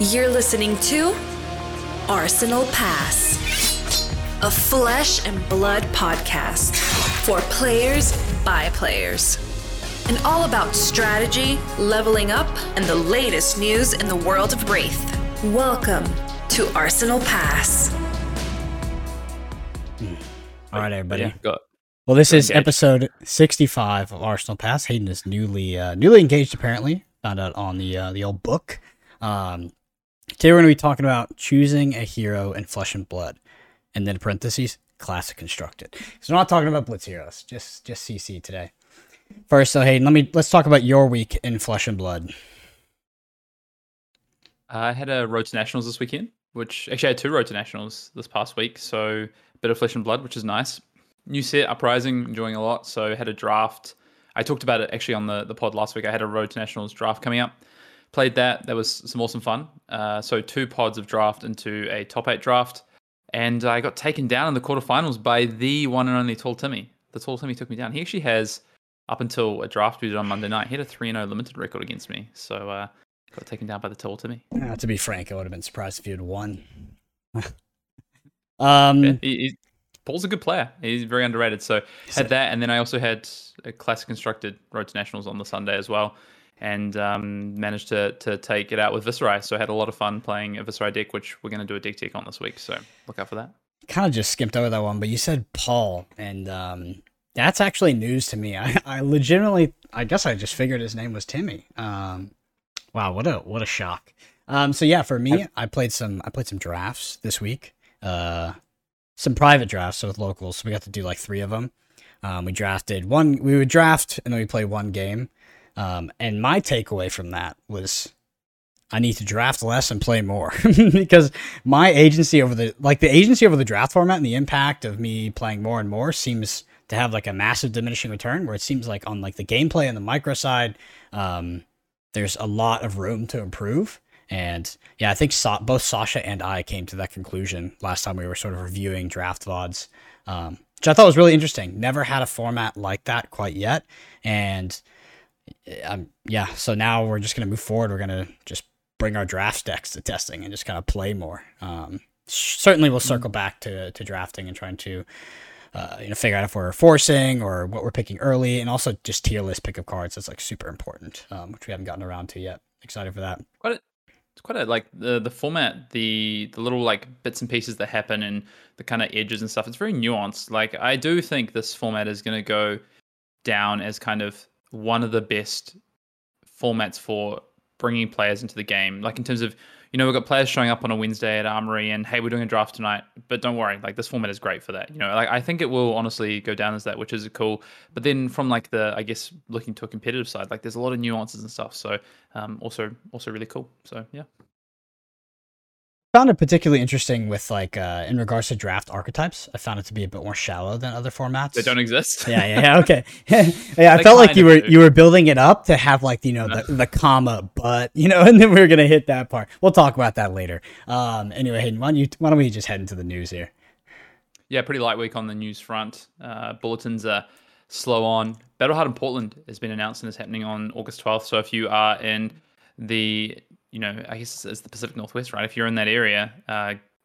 You're listening to Arsenal Pass, a Flesh and Blood podcast for players by players, and all about strategy, leveling up, and the latest news in the world of Wraith. Welcome to Arsenal Pass. All right, everybody. Well, this is episode 65 of Arsenal Pass. Hayden is newly engaged, apparently. Found out on the old book. Today we're going to be talking about choosing a hero in Flesh and Blood, and then parentheses, classic constructed. So we're not talking about Blitz heroes, just CC today. First, though, Hayden, let's talk about your week in Flesh and Blood. I had a Road to Nationals this weekend, which actually I had two Road to Nationals this past week, so a bit of Flesh and Blood, which is nice. New set, Uprising, enjoying a lot, so had a draft. I talked about it actually on the pod last week. I had a Road to Nationals draft coming up. Played that. That was some awesome fun. So two pods of draft into a top 8 draft. And I got taken down in the quarterfinals by the one and only Tall Timmy. The Tall Timmy took me down. He actually has, up until a draft we did on Monday night, he had a 3-0 limited record against me. So got taken down by the Tall Timmy. To be frank, I would have been surprised if you had won. Paul's a good player. He's very underrated. So had that. And then I also had a classic constructed Road to Nationals on the Sunday as well. And managed to take it out with Viserai. So I had a lot of fun playing a Viserai deck, which we're going to do a deck tech on this week. So look out for that. Kind of just skimped over that one, but you said Paul. And that's actually news to me. I legitimately, I guess I just figured his name was Timmy. Wow, what a shock. So yeah, for me, I played some drafts this week. Some private drafts, so with locals. So we got to do like 3 of them. We would draft, and then we play one game. And my takeaway from that was I need to draft less and play more because my agency over the agency over the draft format and the impact of me playing more and more seems to have like a massive diminishing return where it seems like on like the gameplay and the micro side, there's a lot of room to improve. And yeah, I think both Sasha and I came to that conclusion last time we were sort of reviewing draft VODs, which I thought was really interesting. Never had a format like that quite yet. And so now we're just going to move forward. We're going to just bring our draft decks to testing and just kind of play more. Certainly we'll circle back to drafting and trying to figure out if we're forcing or what we're picking early, and also just tier list pick of cards. That's like super important, which we haven't gotten around to yet. Excited for that. It's quite a the format, the little like bits and pieces that happen and the kind of edges and stuff. It's very nuanced. Like I do think this format is going to go down as kind of one of the best formats for bringing players into the game. Like in terms of, we've got players showing up on a Wednesday at Armory and, hey, we're doing a draft tonight, but don't worry, like this format is great for that. I think it will honestly go down as that, which is cool. But then from like looking to a competitive side, like there's a lot of nuances and stuff. So also really cool. So yeah. I found it particularly interesting with in regards to draft archetypes. I found it to be a bit more shallow than other formats. They don't exist. Yeah. Okay. Yeah, I felt like you were building it up to have like the comma, but and then we were gonna hit that part. We'll talk about that later. Anyway, Hayden, why don't we just head into the news here? Yeah, pretty light week on the news front. Bulletins are slow on. Battleheart in Portland has been announced and is happening on August 12th. So if you are in the I guess it's the Pacific Northwest, right? If you're in that area,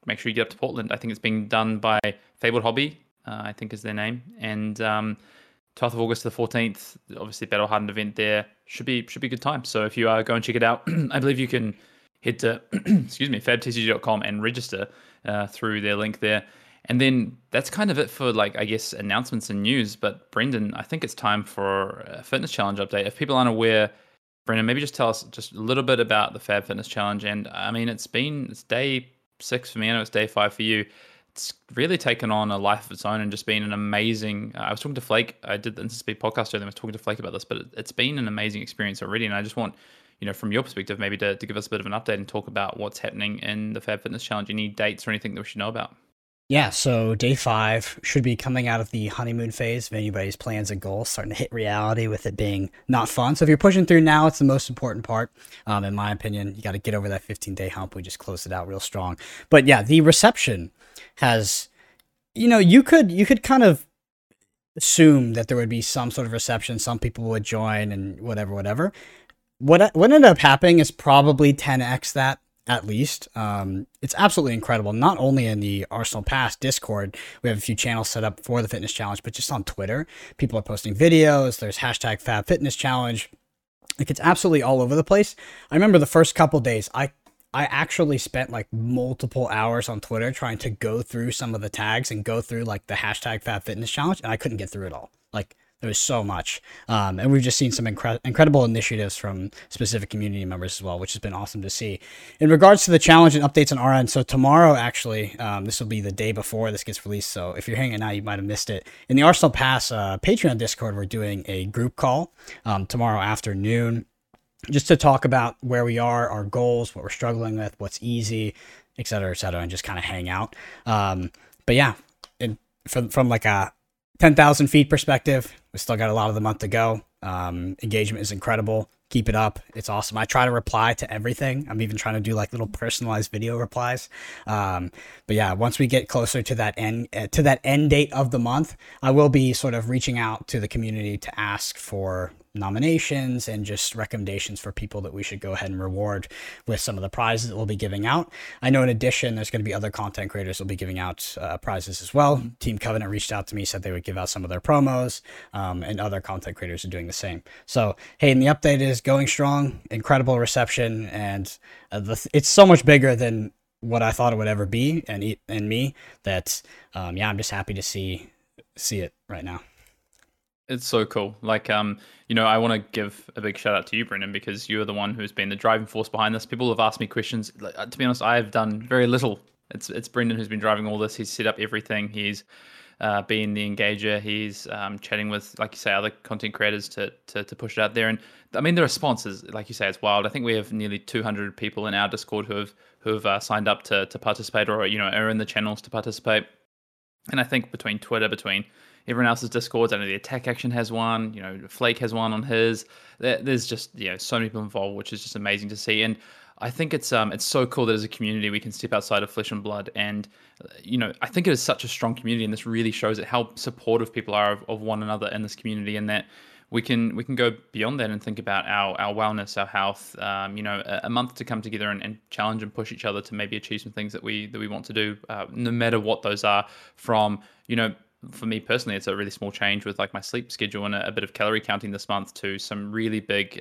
make sure you get up to Portland. I think it's being done by Fabled Hobby, I think is their name. And 12th of August to the 14th, obviously Battlehardened event there. Should be a good time. So if you are, go and check it out. I believe you can head to fabtcg.com and register through their link there. And then that's kind of it for announcements and news. But Brendan, I think it's time for a fitness challenge update. If people aren't aware, Brendan, maybe just tell us just a little bit about the Fab Fitness Challenge. And it's day 6 for me. I know it's day 5 for you. It's really taken on a life of its own and just been an amazing, I was talking to Flake, I did the InstaSpeed podcast earlier, and I was talking to Flake about this, but it's been an amazing experience already. And I just want, from your perspective, maybe to give us a bit of an update and talk about what's happening in the Fab Fitness Challenge, any dates or anything that we should know about. Yeah, so day 5 should be coming out of the honeymoon phase of anybody's plans and goals, starting to hit reality with it being not fun. So if you're pushing through now, it's the most important part. In my opinion, you got to get over that 15-day hump. We just closed it out real strong. But yeah, the reception has, you could kind of assume that there would be some sort of reception. Some people would join and whatever. What ended up happening is probably 10x that. at least. It's absolutely incredible. Not only in the Arsenal Pass Discord, we have a few channels set up for the fitness challenge, but just on Twitter, people are posting videos. There's hashtag Fab Fitness Challenge. Like, it's absolutely all over the place. I remember the first couple days, I actually spent like multiple hours on Twitter trying to go through some of the tags and go through like the hashtag Fab Fitness Challenge, and I couldn't get through it all. Like, there was so much. And we've just seen some incredible initiatives from specific community members as well, which has been awesome to see. In regards to the challenge and updates on our end, so tomorrow, actually, this will be the day before this gets released, so if you're hanging out, you might have missed it. In the Arsenal Pass Patreon Discord, we're doing a group call tomorrow afternoon just to talk about where we are, our goals, what we're struggling with, what's easy, et cetera, and just kind of hang out. But yeah, from like a 10,000 feet perspective, we still got a lot of the month to go. Engagement is incredible. Keep it up. It's awesome. I try to reply to everything. I'm even trying to do like little personalized video replies. But yeah, once we get closer to that end date of the month, I will be sort of reaching out to the community to ask for nominations and just recommendations for people that we should go ahead and reward with some of the prizes that we'll be giving out. I know in addition, there's going to be other content creators who'll be giving out prizes as well. Team Covenant reached out to me, said they would give out some of their promos, and other content creators are doing the same. So, hey, and the update is going strong, incredible reception, and it's so much bigger than what I thought it would ever be, and me, that, yeah, I'm just happy to see it right now. It's so cool. Like, you know, I want to give a big shout out to you, Brendan, because you are the one who's been the driving force behind this. People have asked me questions. Like, to be honest, I have done very little. It's Brendan who's been driving all this. He's set up everything. He's being the engager. He's chatting with, like you say, other content creators to push it out there. And I mean, the response is, like you say, it's wild. I think we have nearly 200 people in our Discord who have signed up to participate, or, you know, are in the channels to participate. And I think between Twitter, between everyone else's Discords, I know the Attack Action has one, you know, Flake has one on his. There's just, you know, so many people involved, which is just amazing to see. And I think it's so cool that as a community we can step outside of Flesh and Blood. And, you know, I think it is such a strong community, and this really shows it how supportive people are of one another in this community, and that we can go beyond that and think about our wellness, our health, you know, a month to come together and challenge and push each other to maybe achieve some things that we want to do, no matter what those are. From, you know, for me personally, it's a really small change with like my sleep schedule and a bit of calorie counting this month, to some really big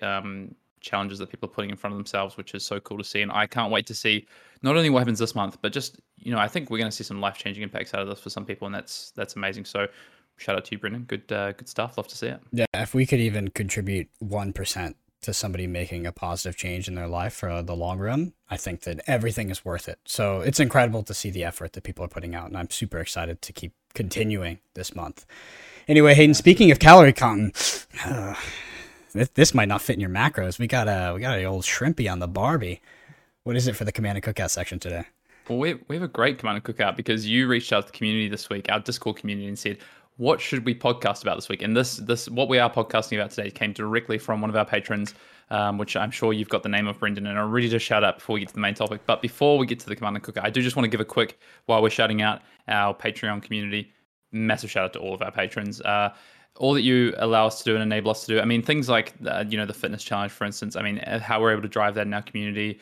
challenges that people are putting in front of themselves, which is so cool to see. And I can't wait to see not only what happens this month, but just, you know, I think we're going to see some life-changing impacts out of this for some people, and that's amazing. So shout out to you, Brendan. Good stuff. Love to see it. Yeah, if we could even contribute 1% to somebody making a positive change in their life for the long run, I think that everything is worth it. So it's incredible to see the effort that people are putting out, and I'm super excited to keep continuing this month. Anyway, Hayden, speaking of calorie counting, this might not fit in your macros. We got an old shrimpy on the Barbie. What is it for the Command and Cookout section today? Well, we have a great Command and Cookout, because you reached out to the community this week, our Discord community, and said, what should we podcast about this week? And this what we are podcasting about today came directly from one of our patrons, which I'm sure you've got the name of, Brendan, and I'm ready to shout out before we get to the main topic. But before we get to the Command and Cookout, I do just want to give a quick, while we're shouting out our Patreon community, massive shout out to all of our patrons. All that you allow us to do and enable us to do. I mean, things like, you know, the fitness challenge, for instance. I mean, how we're able to drive that in our community.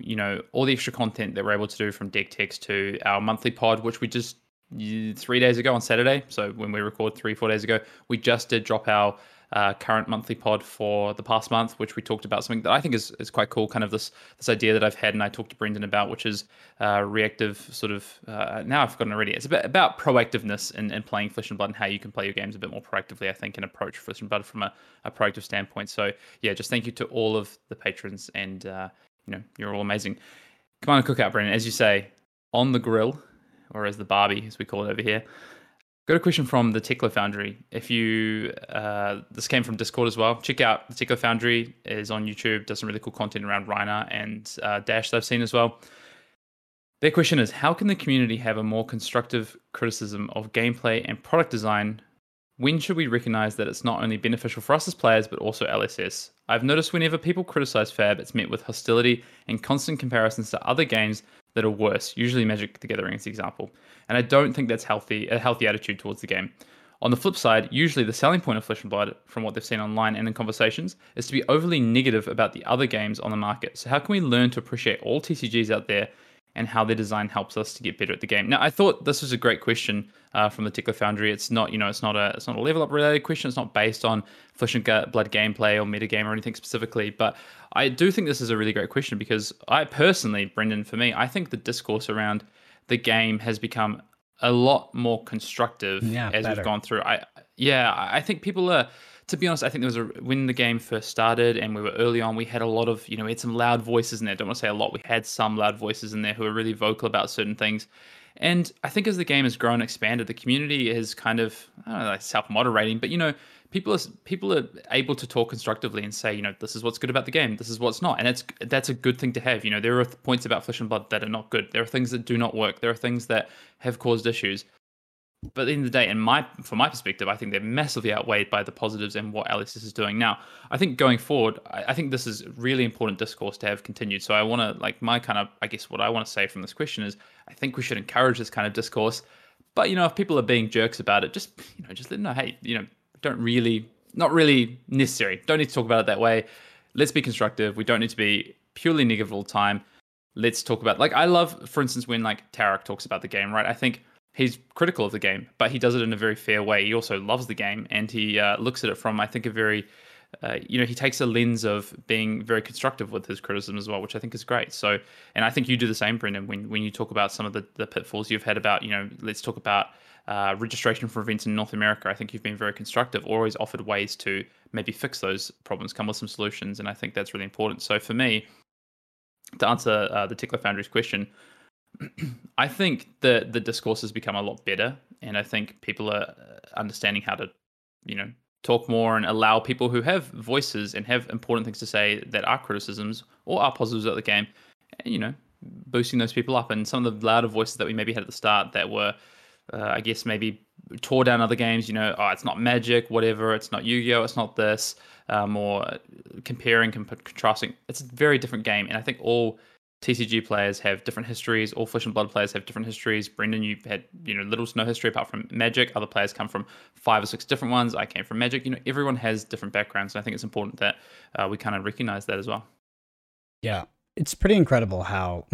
You know, all the extra content that we're able to do, from deck text to our monthly pod, which we just 3 days ago on Saturday. So when we record 3-4 days ago, we just did drop our current monthly pod for the past month, which we talked about something that I think is quite cool, kind of this idea that I've had and I talked to Brendan about, which is reactive sort of, now I've forgotten already. It's about proactiveness and playing Flesh and Blood, and how you can play your games a bit more proactively, I think, and approach Flesh and Blood from a proactive standpoint. So yeah, just thank you to all of the patrons, and you know, you're all amazing. Command and Cookout, Brendan, as you say, on the grill, or as the Barbie, as we call it over here. Got a question from the Tekla Foundry. If you, this came from Discord as well. Check out the Tekla Foundry, is on YouTube, does some really cool content around Rhinar and Dash that I've seen as well. Their question is, how can the community have a more constructive criticism of gameplay and product design? When should we recognize that it's not only beneficial for us as players, but also LSS? I've noticed whenever people criticize Fab, it's met with hostility and constant comparisons to other games that are worse, usually Magic the Gathering is the example. And I don't think that's a healthy attitude towards the game. On the flip side, usually the selling point of Flesh and Blood, from what they've seen online and in conversations, is to be overly negative about the other games on the market. So how can we learn to appreciate all TCGs out there and how their design helps us to get better at the game? Now, I thought this was a great question from the Tickler Foundry. It's not, you know, it's not a level up related question. It's not based on Flesh and Blood gameplay or metagame or anything specifically. But I do think this is a really great question because I personally, Brendan, for me, I think the discourse around the game has become a lot more constructive as we've gone through. I think people are, to be honest, I think there was when the game first started and we were early on, we had a lot of, we had some loud voices in there. I don't want to say a lot. We had some loud voices in there who were really vocal about certain things. And I think as the game has grown and expanded, the community is kind of, I don't know, like self-moderating, but people are able to talk constructively and say, this is what's good about the game, this is what's not. And that's a good thing to have. There are points about Flesh and Blood that are not good. There are things that do not work. There are things that have caused issues. But at the end of the day, from my perspective, I think they're massively outweighed by the positives and what Alexis is doing now. I think going forward, I think this is really important discourse to have continued. So I want to, what I want to say from this question is, I think we should encourage this kind of discourse. But, if people are being jerks about it, just let them know, hey, not really necessary. Don't need to talk about it that way. Let's be constructive. We don't need to be purely negative all the time. Let's talk about, I love, for instance, when Tarek talks about the game, right? I think he's critical of the game, but he does it in a very fair way. He also loves the game, and he looks at it from, I think, a very, he takes a lens of being very constructive with his criticism as well, which I think is great. So, and I think you do the same, Brendan, when you talk about some of the pitfalls you've had about, let's talk about registration for events in North America. I think you've been very constructive, always offered ways to maybe fix those problems, come with some solutions, and I think that's really important. So for me, to answer the Tickler Foundry's question, I think the discourse has become a lot better, and I think people are understanding how to, talk more and allow people who have voices and have important things to say that are criticisms or are positives at the game, and, boosting those people up. And some of the louder voices that we maybe had at the start that were, maybe tore down other games, oh, it's not Magic, whatever, it's not Yu-Gi-Oh, it's not this, or comparing, contrasting. It's a very different game, and I think all TCG players have different histories. All Flesh and Blood players have different histories. Brendan, you had, little to no history apart from Magic. Other players come from 5 or 6 different ones. I came from Magic. Everyone has different backgrounds, and I think it's important that we kind of recognize that as well. Yeah, it's pretty incredible how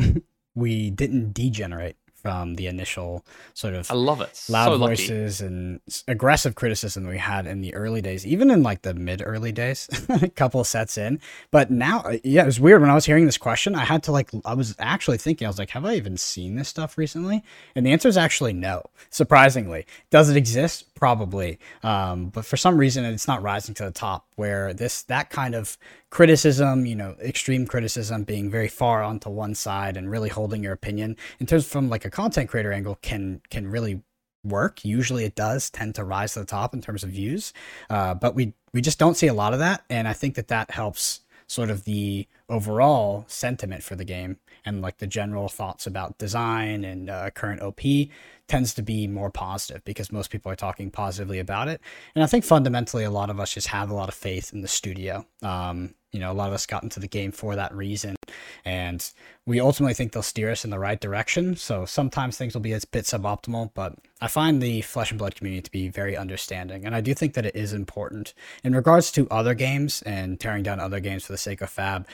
we didn't degenerate from the initial sort of loud voices and aggressive criticism we had in the early days, even in the mid-early days, a couple sets in. But now, it was weird. When I was hearing this question, I had to I was actually thinking, I was like, have I even seen this stuff recently? And the answer is actually no, surprisingly. Does it exist? Probably. But for some reason, it's not rising to the top where that kind of criticism, extreme criticism, being very far onto one side and really holding your opinion in terms from a content creator angle can really work. Usually it does tend to rise to the top in terms of views, but we just don't see a lot of that. And I think that helps sort of the overall sentiment for the game, and the general thoughts about design and current OP tends to be more positive because most people are talking positively about it. And I think fundamentally a lot of us just have a lot of faith in the studio. A lot of us got into the game for that reason, and we ultimately think they'll steer us in the right direction. So sometimes things will be a bit suboptimal, but I find the Flesh and Blood community to be very understanding, and I do think that it is important. In regards to other games and tearing down other games for the sake of fab,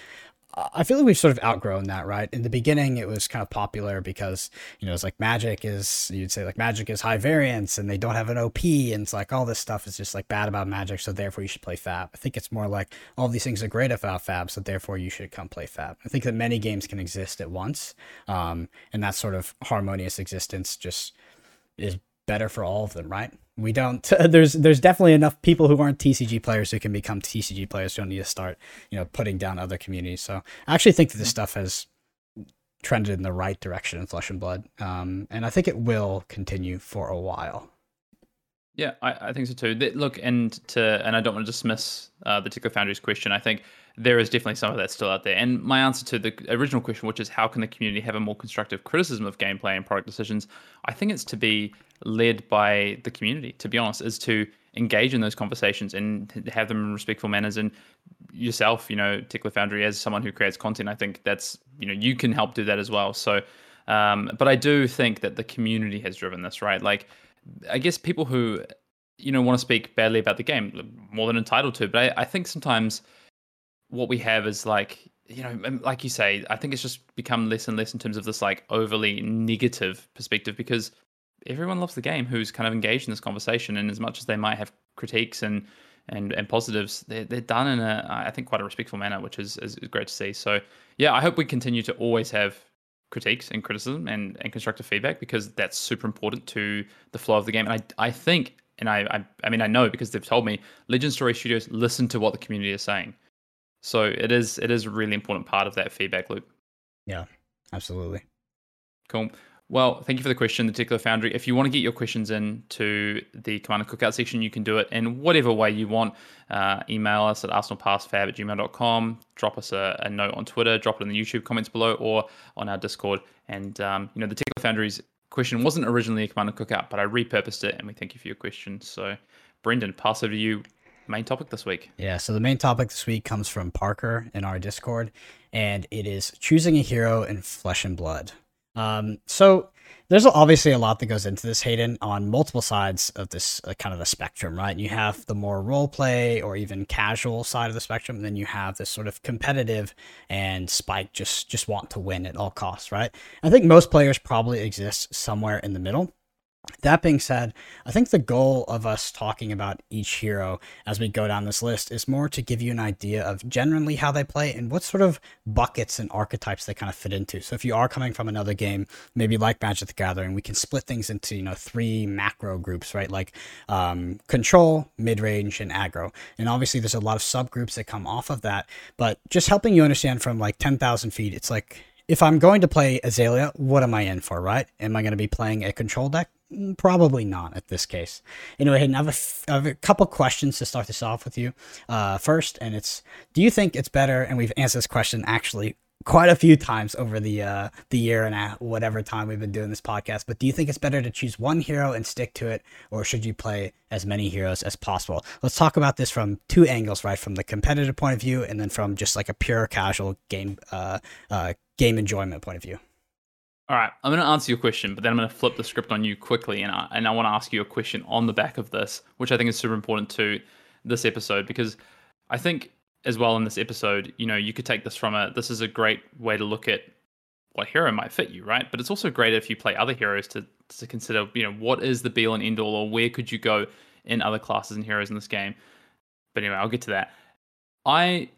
I feel like we've sort of outgrown that, right? In the beginning, it was kind of popular because, it's Magic is, you'd say Magic is high variance and they don't have an OP, and it's all this stuff is just bad about Magic, so therefore you should play Fab. I think it's more all these things are great about Fab, so therefore you should come play Fab. I think that many games can exist at once, and that sort of harmonious existence just is better for all of them, right? We don't, there's definitely enough people who aren't TCG players who can become TCG players. You don't need to start, putting down other communities. So I actually think that this stuff has trended in the right direction in Flesh and Blood. And I think it will continue for a while. Yeah, I think so too. Look, and I don't want to dismiss the Tickler Foundry's question. I think there is definitely some of that still out there. And my answer to the original question, which is how can the community have a more constructive criticism of gameplay and product decisions, I think it's to be led by the community, to be honest, is to engage in those conversations and have them in respectful manners. And yourself, Tickler Foundry, as someone who creates content, I think that's, you can help do that as well. So, but I do think that the community has driven this, right? People who you know, want to speak badly about the game, more than entitled to, but I think sometimes what we have is like, you know, like you say, I think it's just become less and less in terms of this like overly negative perspective, because everyone loves the game who's kind of engaged in this conversation, and as much as they might have critiques and positives, they're done in a, I think, quite a respectful manner, which is great to see. So yeah, I hope we continue to always have critiques and criticism and constructive feedback, because that's super important to the flow of the game. And I think, and I mean, I know because they've told me, Legend Story Studios listen to what the community is saying. So it is a really important part of that feedback loop. Yeah, absolutely. Cool. Well, thank you for the question, The Tickler Foundry. If you want to get your questions in to the Commander Cookout section, you can do it in whatever way you want. Email us at arsenalpassfab@gmail.com. Drop us a note on Twitter. Drop it in the YouTube comments below or on our Discord. And, you know, The Tickler Foundry's question wasn't originally a Commander Cookout, but I repurposed it, and we thank you for your question. So, Brendan, pass over to you. Main topic this week. Yeah, so the main topic this week comes from Parker in our Discord, and it is choosing a hero in Flesh and Blood. So there's obviously a lot that goes into this, Hayden, on multiple sides of this kind of the spectrum, right? You have the more role play or even casual side of the spectrum, and then you have this sort of competitive and spike just want to win at all costs, right? I think most players probably exist somewhere in the middle. That being said, I think the goal of us talking about each hero as we go down this list is more to give you an idea of generally how they play and what sort of buckets and archetypes they kind of fit into. So if you are coming from another game, maybe like Magic the Gathering, we can split things into, you know, three macro groups, right? Like control, mid-range, and aggro. And obviously there's a lot of subgroups that come off of that, but just helping you understand from like 10,000 feet, it's like, if I'm going to play Azalea, what am I in for, right? Am I going to be playing a control deck? Probably not at this case. Anyway, Hayden, I have a couple questions to start this off with you first, and it's, do you think it's better, and we've answered this question actually quite a few times over the year and whatever time we've been doing this podcast, but do you think it's better to choose one hero and stick to it, or should you play as many heroes as possible? Let's talk about this from two angles, right? From the competitive point of view, and then from just like a pure casual game enjoyment point of view. All right, I'm going to answer your question, but then I'm going to flip the script on you quickly, and I want to ask you a question on the back of this, which I think is super important to this episode, because I think as well in this episode, you know, you could take this from this is a great way to look at what hero might fit you, right? But it's also great if you play other heroes to consider, you know, what is the be-all and end-all, or where could you go in other classes and heroes in this game? But anyway, I'll get to that. I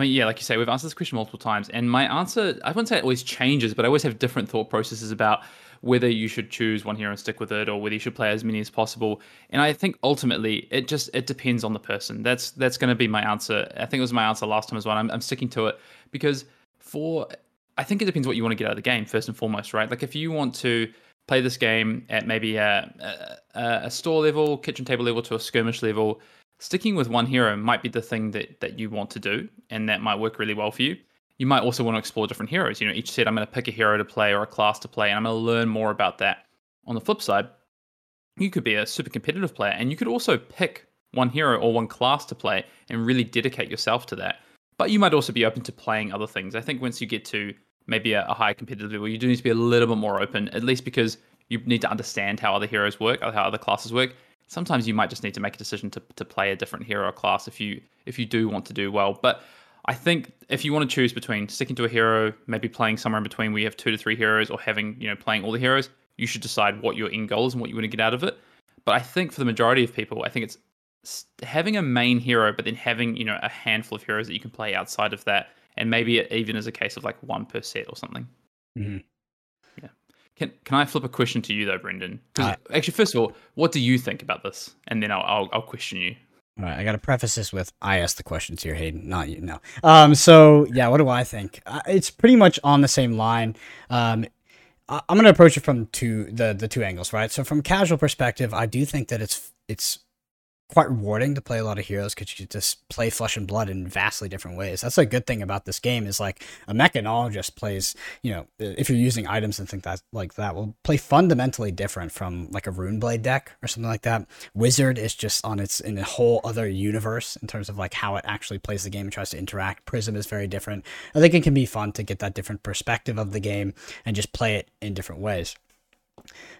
mean, yeah, like you say, we've answered this question multiple times, and my answer, I wouldn't say it always changes, but I always have different thought processes about whether you should choose one hero and stick with it, or whether you should play as many as possible. And I think ultimately, it depends on the person. That's going to be my answer. I think it was my answer last time as well. I'm sticking to it, because I think it depends what you want to get out of the game, first and foremost, right? Like if you want to play this game at maybe a store level, kitchen table level, to a skirmish level, sticking with one hero might be the thing that you want to do, and that might work really well for you. You might also want to explore different heroes. You know, each set I'm going to pick a hero to play or a class to play, and I'm going to learn more about that. On the flip side, you could be a super competitive player, and you could also pick one hero or one class to play and really dedicate yourself to that. But you might also be open to playing other things. I think once you get to maybe a high competitive level, you do need to be a little bit more open, at least because you need to understand how other heroes work, how other classes work. Sometimes you might just need to make a decision to play a different hero or class if you do want to do well. But I think if you want to choose between sticking to a hero, maybe playing somewhere in between where you have 2 to 3 heroes, or having, you know, playing all the heroes, you should decide what your end goal is and what you want to get out of it. But I think for the majority of people, I think it's having a main hero, but then having, you know, a handful of heroes that you can play outside of that. And maybe it even is a case of like one per set or something. Mm-hmm. Can I flip a question to you though, Brendan? Actually, first of all, what do you think about this? And then I'll question you. All right, I got to preface this with I asked the questions here, Hayden, not you. No. So yeah, what do I think? It's pretty much on the same line. I'm going to approach it from the two angles, right? So from casual perspective, I do think that it's quite rewarding to play a lot of heroes, because you just play Flesh and Blood in vastly different ways. That's a good thing about this game, is like a Mechanologist plays, you know, if you're using items and things like that, will play fundamentally different from like a Runeblade deck or something like that. Wizard is just in a whole other universe in terms of like how it actually plays the game and tries to interact. Prism is very different. I think it can be fun to get that different perspective of the game and just play it in different ways.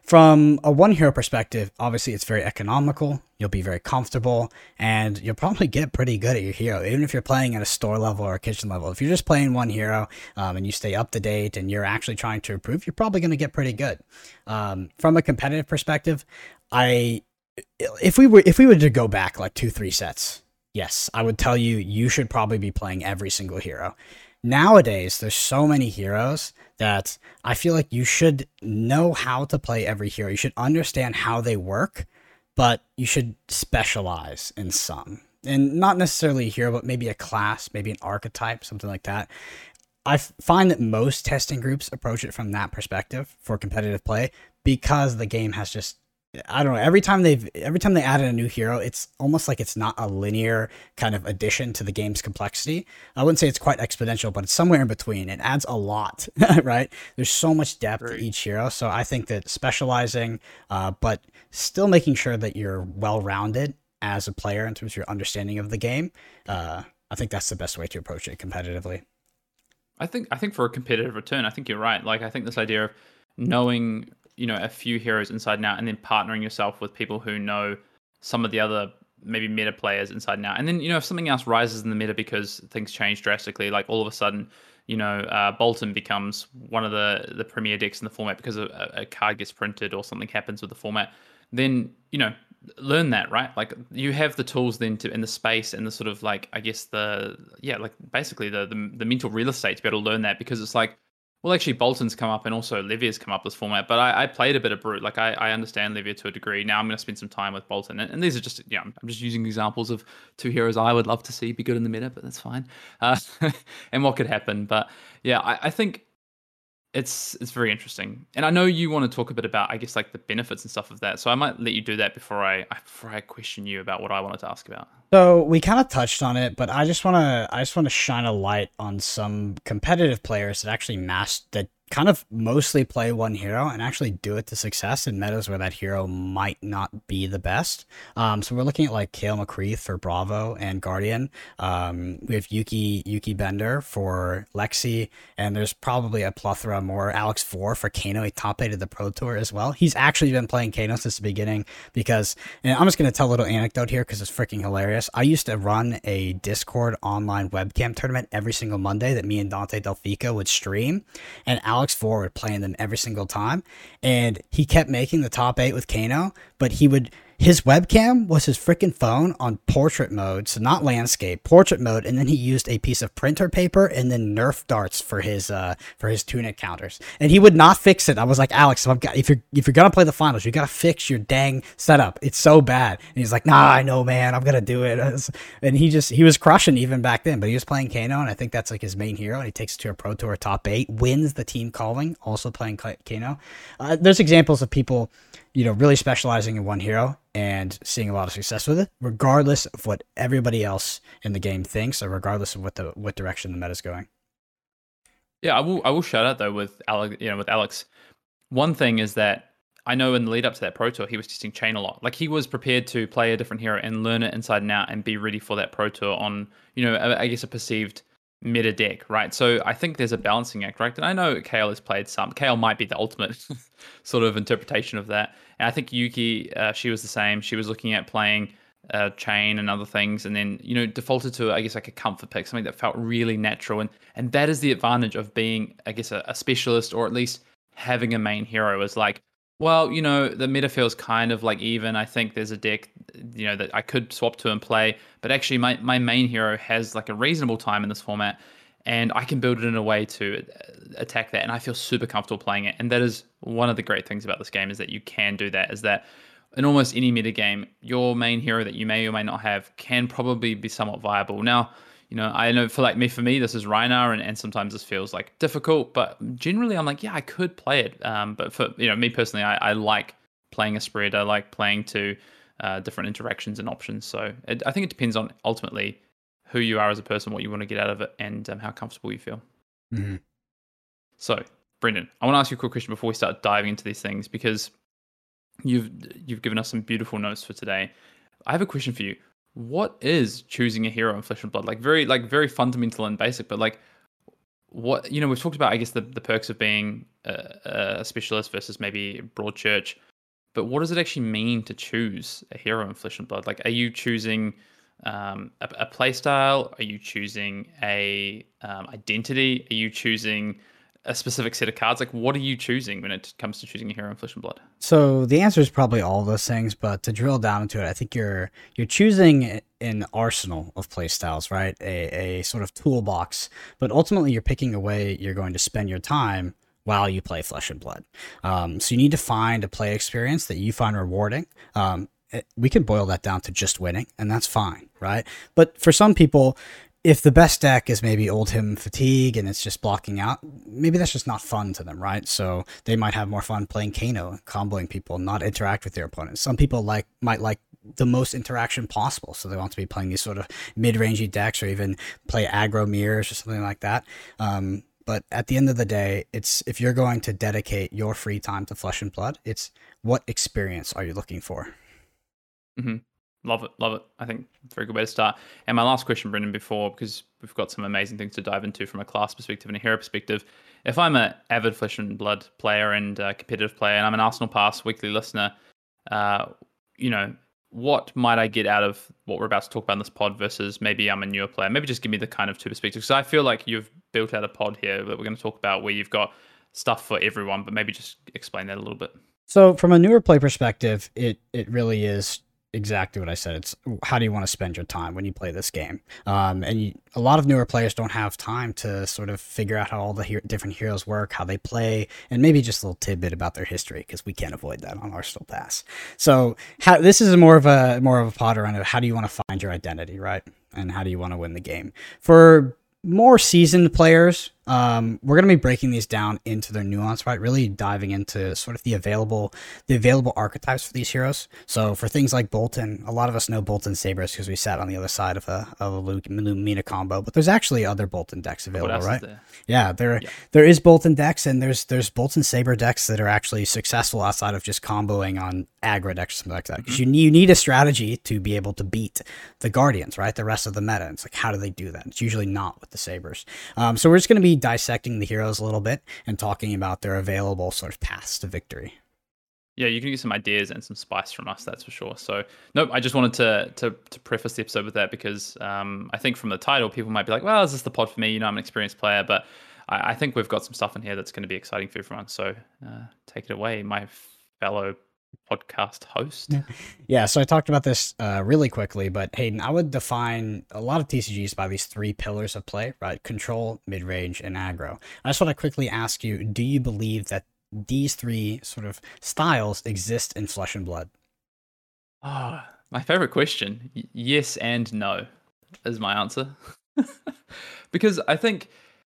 From a one-hero perspective, obviously it's very economical, you'll be very comfortable, and you'll probably get pretty good at your hero, even if you're playing at a store level or a kitchen level. If you're just playing one hero and you stay up to date and you're actually trying to improve, you're probably going to get pretty good. From a competitive perspective, if we were to go back like 2-3 sets, yes, I would tell you, you should probably be playing every single hero. Nowadays, there's so many heroes that I feel like you should know how to play every hero. You should understand how they work, but you should specialize in some. And not necessarily a hero, but maybe a class, maybe an archetype, something like that. I find that most testing groups approach it from that perspective for competitive play because the game has just, I don't know, every time they added a new hero, it's almost like it's not a linear kind of addition to the game's complexity. I wouldn't say it's quite exponential, but it's somewhere in between. It adds a lot, right? There's so much depth to each hero. So I think that specializing, but still making sure that you're well-rounded as a player in terms of your understanding of the game, I think that's the best way to approach it competitively. I think for a competitive return, I think you're right. Like, I think this idea of knowing, you know, a few heroes inside and out, and then partnering yourself with people who know some of the other maybe meta players inside and out. And then, you know, if something else rises in the meta because things change drastically, like all of a sudden, you know, Boltyn becomes one of the premier decks in the format because a card gets printed or something happens with the format, then, you know, learn that, right? Like, you have the tools then to, and the space and the sort of, like, I guess basically the mental real estate to be able to learn that, because it's like, well, actually, Bolton's come up and also Levia's come up this format, but I played a bit of Brute. Like, I understand Levia to a degree. Now I'm going to spend some time with Boltyn. And these are just, you know, I'm just using examples of two heroes I would love to see be good in the meta, but that's fine. And what could happen. But yeah, I think it's very interesting. And I know you want to talk a bit about, I guess, like the benefits and stuff of that. So I might let you do that before I question you about what I wanted to ask about. So we kind of touched on it, but I just want to shine a light on some competitive players that actually that kind of mostly play one hero and actually do it to success in metas where that hero might not be the best. So we're looking at like Cale McCreath for Bravo and Guardian. We have Yuki Bender for Lexi, and there's probably a plethora more. Alex Vore for Kano, he top-aided the Pro Tour as well. He's actually been playing Kano since the beginning because, and I'm just going to tell a little anecdote here because it's freaking hilarious. I used to run a Discord online webcam tournament every single Monday that me and Dante Delfico would stream, and Alex Forward playing them every single time, and he kept making the top 8 with Kano, but his webcam was his freaking phone on portrait mode, so not landscape, portrait mode, and then he used a piece of printer paper and then Nerf darts for his tunic counters, and he would not fix it. I was like, Alex, if you're gonna play the finals, you gotta fix your dang setup. It's so bad. And he's like, nah, I know, man, I'm gonna do it. And he was crushing even back then, but he was playing Kano, and I think that's like his main hero, and he takes it to a Pro Tour top 8, wins the team calling, also playing Kano. There's examples of people, you know, really specializing in one hero and seeing a lot of success with it, regardless of what everybody else in the game thinks, or regardless of what direction the meta's going. Yeah, I will shout out though with Alex. One thing is that I know in the lead up to that Pro Tour, he was testing Chain a lot. Like, he was prepared to play a different hero and learn it inside and out and be ready for that Pro Tour on, you know, I guess a perceived meta deck, right? So I think there's a balancing act, right? And I know Kale has played some. Kale might be the ultimate sort of interpretation of that. And I think Yuki, she was the same. She was looking at playing Chain and other things, and then, you know, defaulted to, I guess, like a comfort pick, something that felt really natural. And that is the advantage of being, I guess, a specialist, or at least having a main hero, is like, well, you know, the meta feels kind of like even. I think there's a deck, you know, that I could swap to and play, but actually my main hero has like a reasonable time in this format, and I can build it in a way to attack that, and I feel super comfortable playing it. And that is one of the great things about this game, is that you can do that, is that in almost any meta game, your main hero that you may or may not have can probably be somewhat viable. Now, you know, I know for me, this is Rhinar, and sometimes this feels like difficult, but generally I'm like, yeah, I could play it. But for, you know, me personally, I like playing a spread. I like playing to different interactions and options. So I think it depends on ultimately who you are as a person, what you want to get out of it, and how comfortable you feel. Mm-hmm. So Brendan, I want to ask you a quick question before we start diving into these things, because you've given us some beautiful notes for today. I have a question for you. What is choosing a hero in Flesh and Blood? Like very fundamental and basic, but like, what, you know, we've talked about, I guess, the perks of being a specialist versus maybe broad church, but what does it actually mean to choose a hero in Flesh and Blood? Like, are you choosing a play style? Are you choosing a identity? Are you choosing a specific set of cards? Like, what are you choosing when it comes to choosing a hero in Flesh and Blood? So the answer is probably all of those things, but to drill down into it, I think you're choosing an arsenal of play styles, right? A sort of toolbox, but ultimately you're picking a way you're going to spend your time while you play Flesh and Blood. So you need to find a play experience that you find rewarding. We can boil that down to just winning, and that's fine, right? But for some people, if the best deck is maybe Oldhim Fatigue and it's just blocking out, maybe that's just not fun to them, right? So they might have more fun playing Kano, comboing people, and not interact with their opponents. Some people might like the most interaction possible, so they want to be playing these sort of mid-rangey decks or even play aggro mirrors or something like that. But at the end of the day, it's, if you're going to dedicate your free time to Flesh and Blood, it's what experience are you looking for? Mm-hmm. Love it. I think it's a very good way to start. And my last question, Brendan, before, because we've got some amazing things to dive into from a class perspective and a hero perspective. If I'm an avid Flesh and Blood player and a competitive player, and I'm an Arsenal Pass weekly listener, you know, what might I get out of what we're about to talk about in this pod versus maybe I'm a newer player? Maybe just give me the kind of two perspectives. Because I feel like you've built out a pod here that we're going to talk about where you've got stuff for everyone, but maybe just explain that a little bit. So from a newer play perspective, it really is exactly what I said. It's how do you want to spend your time when you play this game? A lot of newer players don't have time to sort of figure out how all the different heroes work, how they play, and maybe just a little tidbit about their history, because we can't avoid that on Arsenal Pass. So this is more of a pod around how do you want to find your identity, right? And how do you want to win the game? For more seasoned players, we're going to be breaking these down into their nuance, right? Really diving into sort of the available archetypes for these heroes. So for things like Boltyn, a lot of us know Boltyn Sabres because we sat on the other side of a Lumina combo, but there's actually other Boltyn decks available, right? There is Boltyn decks, and there's Boltyn Sabre decks that are actually successful outside of just comboing on aggro decks or something like that. Because you need a strategy to be able to beat the Guardians, right? The rest of the meta. It's like, how do they do that? It's usually not with the Sabres. So we're just going to be dissecting the heroes a little bit and talking about their available sort of paths to victory. Yeah, you can get some ideas and some spice from us, that's for sure. So nope, I just wanted to preface the episode with that, because I think from the title people might be like, well, is this the pod for me? You know, I'm an experienced player, but I think we've got some stuff in here that's going to be exciting for everyone. So take it away, my fellow podcast host. Yeah, so I talked about this really quickly, but Hayden, I would define a lot of TCGs by these three pillars of play, right? Control, mid-range, and aggro. I just want to quickly ask you, do you believe that these three sort of styles exist in Flesh and Blood? Oh, my favorite question. Yes and no is my answer. Because I think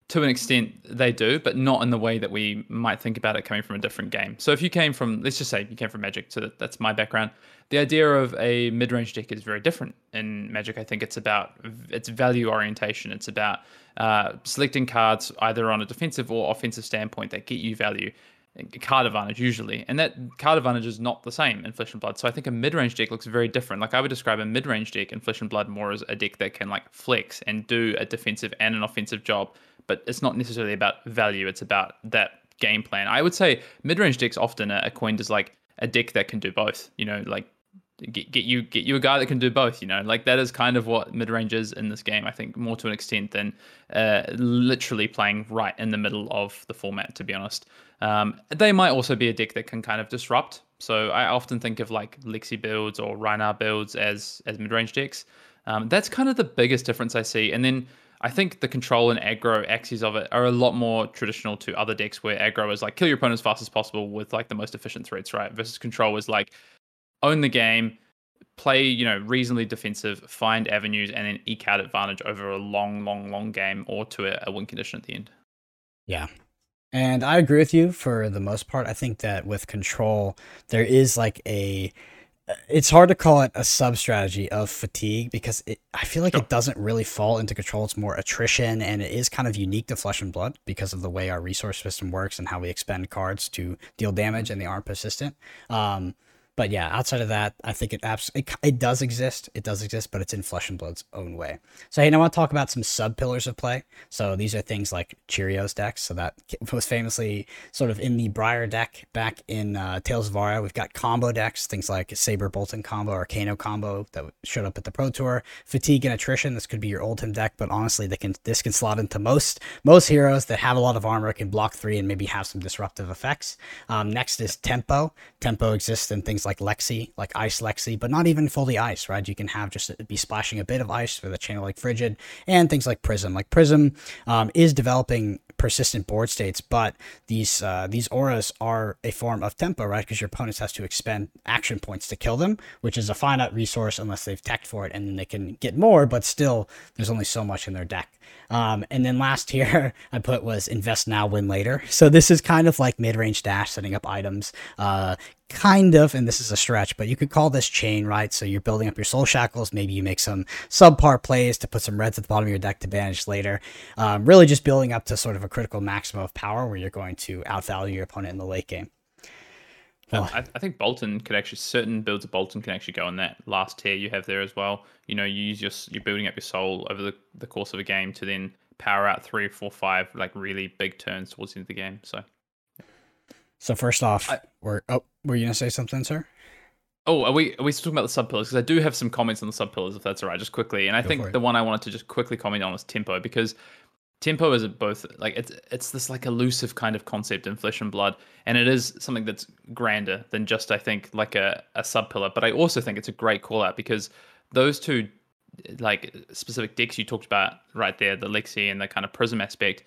to an extent they do, but not in the way that we might think about it coming from a different game. So if you came from, let's just say you came from Magic, so that's my background. The idea of a mid-range deck is very different in Magic. I think it's about its value orientation. It's about selecting cards either on a defensive or offensive standpoint that get you value, card advantage usually. And that card advantage is not the same in Flesh and Blood. So I think a mid-range deck looks very different. Like, I would describe a mid-range deck in Flesh and Blood more as a deck that can like flex and do a defensive and an offensive job. But it's not necessarily about value. It's about that game plan. I would say mid-range decks often are coined as like a deck that can do both, you know, like get you a guy that can do both, you know, like that is kind of what mid-range is in this game, I think, more to an extent than literally playing right in the middle of the format, to be honest. They might also be a deck that can kind of disrupt. So I often think of like Lexi builds or Rhinar builds as mid-range decks. That's kind of the biggest difference I see. And then I think the control and aggro axes of it are a lot more traditional to other decks where aggro is like kill your opponent as fast as possible with like the most efficient threats, right? Versus control is like own the game, play, you know, reasonably defensive, find avenues, and then eke out advantage over a long, long, long game or to a win condition at the end. Yeah. And I agree with you for the most part. I think that with control, there is like it's hard to call it a sub-strategy of fatigue because I feel like it doesn't really fall into control. It's more attrition, and it is kind of unique to Flesh and Blood because of the way our resource system works and how we expend cards to deal damage, and they aren't persistent. But yeah, outside of that, I think it does exist, but it's in Flesh and Blood's own way. So hey, now I want to talk about some sub pillars of play. So these are things like Cheerios decks. So that was famously sort of in the Briar deck back in Tales of Aria. We've got combo decks, things like Saber Boltyn combo or Kano combo that showed up at the Pro Tour. Fatigue and Attrition. This could be your Oldhim deck, but honestly, this can slot into most heroes that have a lot of armor, can block three, and maybe have some disruptive effects. Next is Tempo. Tempo exists in things like Lexi, like Ice Lexi, but not even fully ice, right? You can have just be splashing a bit of ice for the channel like Frigid, and things like Prism. Like Prism is developing persistent board states, but these auras are a form of tempo, right? Because your opponent has to expend action points to kill them, which is a finite resource unless they've teched for it, and then they can get more, but still there's only so much in their deck. And then last here I put was Invest Now, Win Later. So this is kind of like mid-range Dash, setting up items, kind of, and this is a stretch, but you could call this Chain, right? So you're building up your Soul Shackles, maybe you make some subpar plays to put some reds at the bottom of your deck to banish later, really just building up to sort of a critical maximum of power where you're going to outvalue your opponent in the late game. Well, I think Boltyn could actually, certain builds of Boltyn can actually go in that last tier you have there as well. You know, you use you're building up your soul over the course of a game to then power out 3, 4, 5 like really big turns towards the end of the game. So first off, were you gonna say something, sir? Oh, are we still talking about the sub pillars? Because I do have some comments on the sub pillars, if that's all right, just quickly. And I think the one I wanted to just quickly comment on is Tempo, because Tempo is both like it's this like elusive kind of concept in Flesh and Blood, and it is something that's grander than just, I think, like a sub pillar. But I also think it's a great call out, because those two like specific decks you talked about right there, the Lexi and the kind of Prism aspect,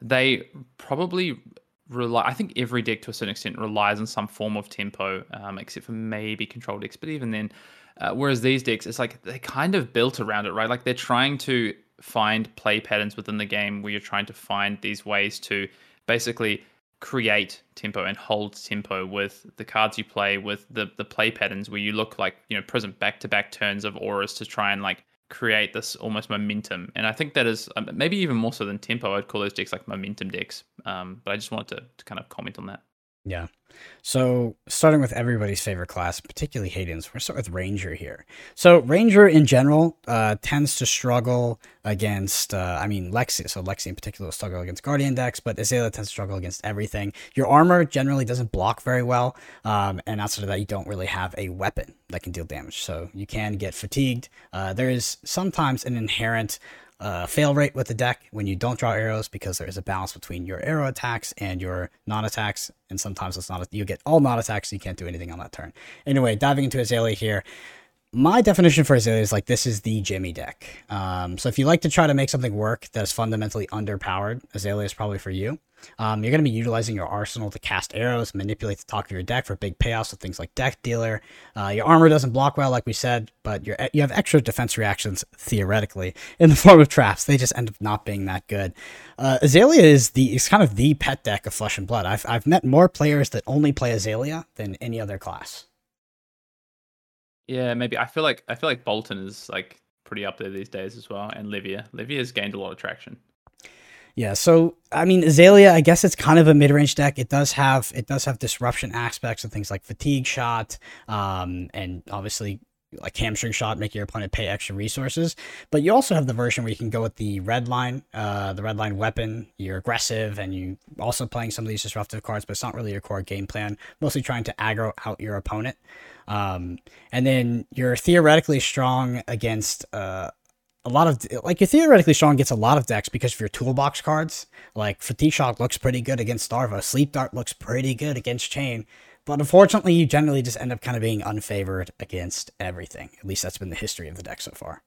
they probably I think every deck to a certain extent relies on some form of tempo, except for maybe control decks. But even then, whereas these decks, it's like they're kind of built around it, right? Like they're trying to find play patterns within the game where you're trying to find these ways to basically create tempo and hold tempo with the cards you play, with the play patterns where you look like, you know, Prism back-to-back turns of auras to try and like create this almost momentum. And I think that is maybe even more so than tempo, I'd call those decks like momentum decks, but I just wanted to kind of comment on that. Yeah. So starting with everybody's favorite class, particularly Hayden's, we're going to start with Ranger here. So Ranger in general tends to struggle against, Lexi. So Lexi in particular will struggle against Guardian decks, but Azalea tends to struggle against everything. Your armor generally doesn't block very well, and outside of that, you don't really have a weapon that can deal damage. So you can get fatigued. There is sometimes an inherent fail rate with the deck when you don't draw arrows, because there is a balance between your arrow attacks and your non-attacks, and sometimes it's not you get all non-attacks, so you can't do anything on that turn. Anyway, diving into Azalea here, my definition for Azalea is like, this is the Jimmy deck. So if you like to try to make something work that is fundamentally underpowered, Azalea is probably for you. You're going to be utilizing your arsenal to cast arrows, manipulate the top of your deck for big payoffs with things like Deck Dealer. Your armor doesn't block well, like we said, but you have extra defense reactions, theoretically, in the form of traps. They just end up not being that good. Azalea is kind of the pet deck of Flesh and Blood. I've met more players that only play Azalea than any other class. Yeah, maybe. I feel like Boltyn is like pretty up there these days as well, and Levia. Levia's gained a lot of traction. Yeah, so Azalea, I guess it's kind of a mid-range deck. It does have disruption aspects and things like fatigue shot, and obviously like hamstring shot, make your opponent pay extra resources. But you also have the version where you can go with the red line weapon. You're aggressive, and you also playing some of these disruptive cards, but it's not really your core game plan. Mostly trying to aggro out your opponent, and then you're theoretically strong against a lot of decks because of your toolbox cards. Like Fatigue Shock looks pretty good against Starvo, Sleep Dart looks pretty good against Chain, but unfortunately you generally just end up kind of being unfavored against everything. At least that's been the history of the deck so far.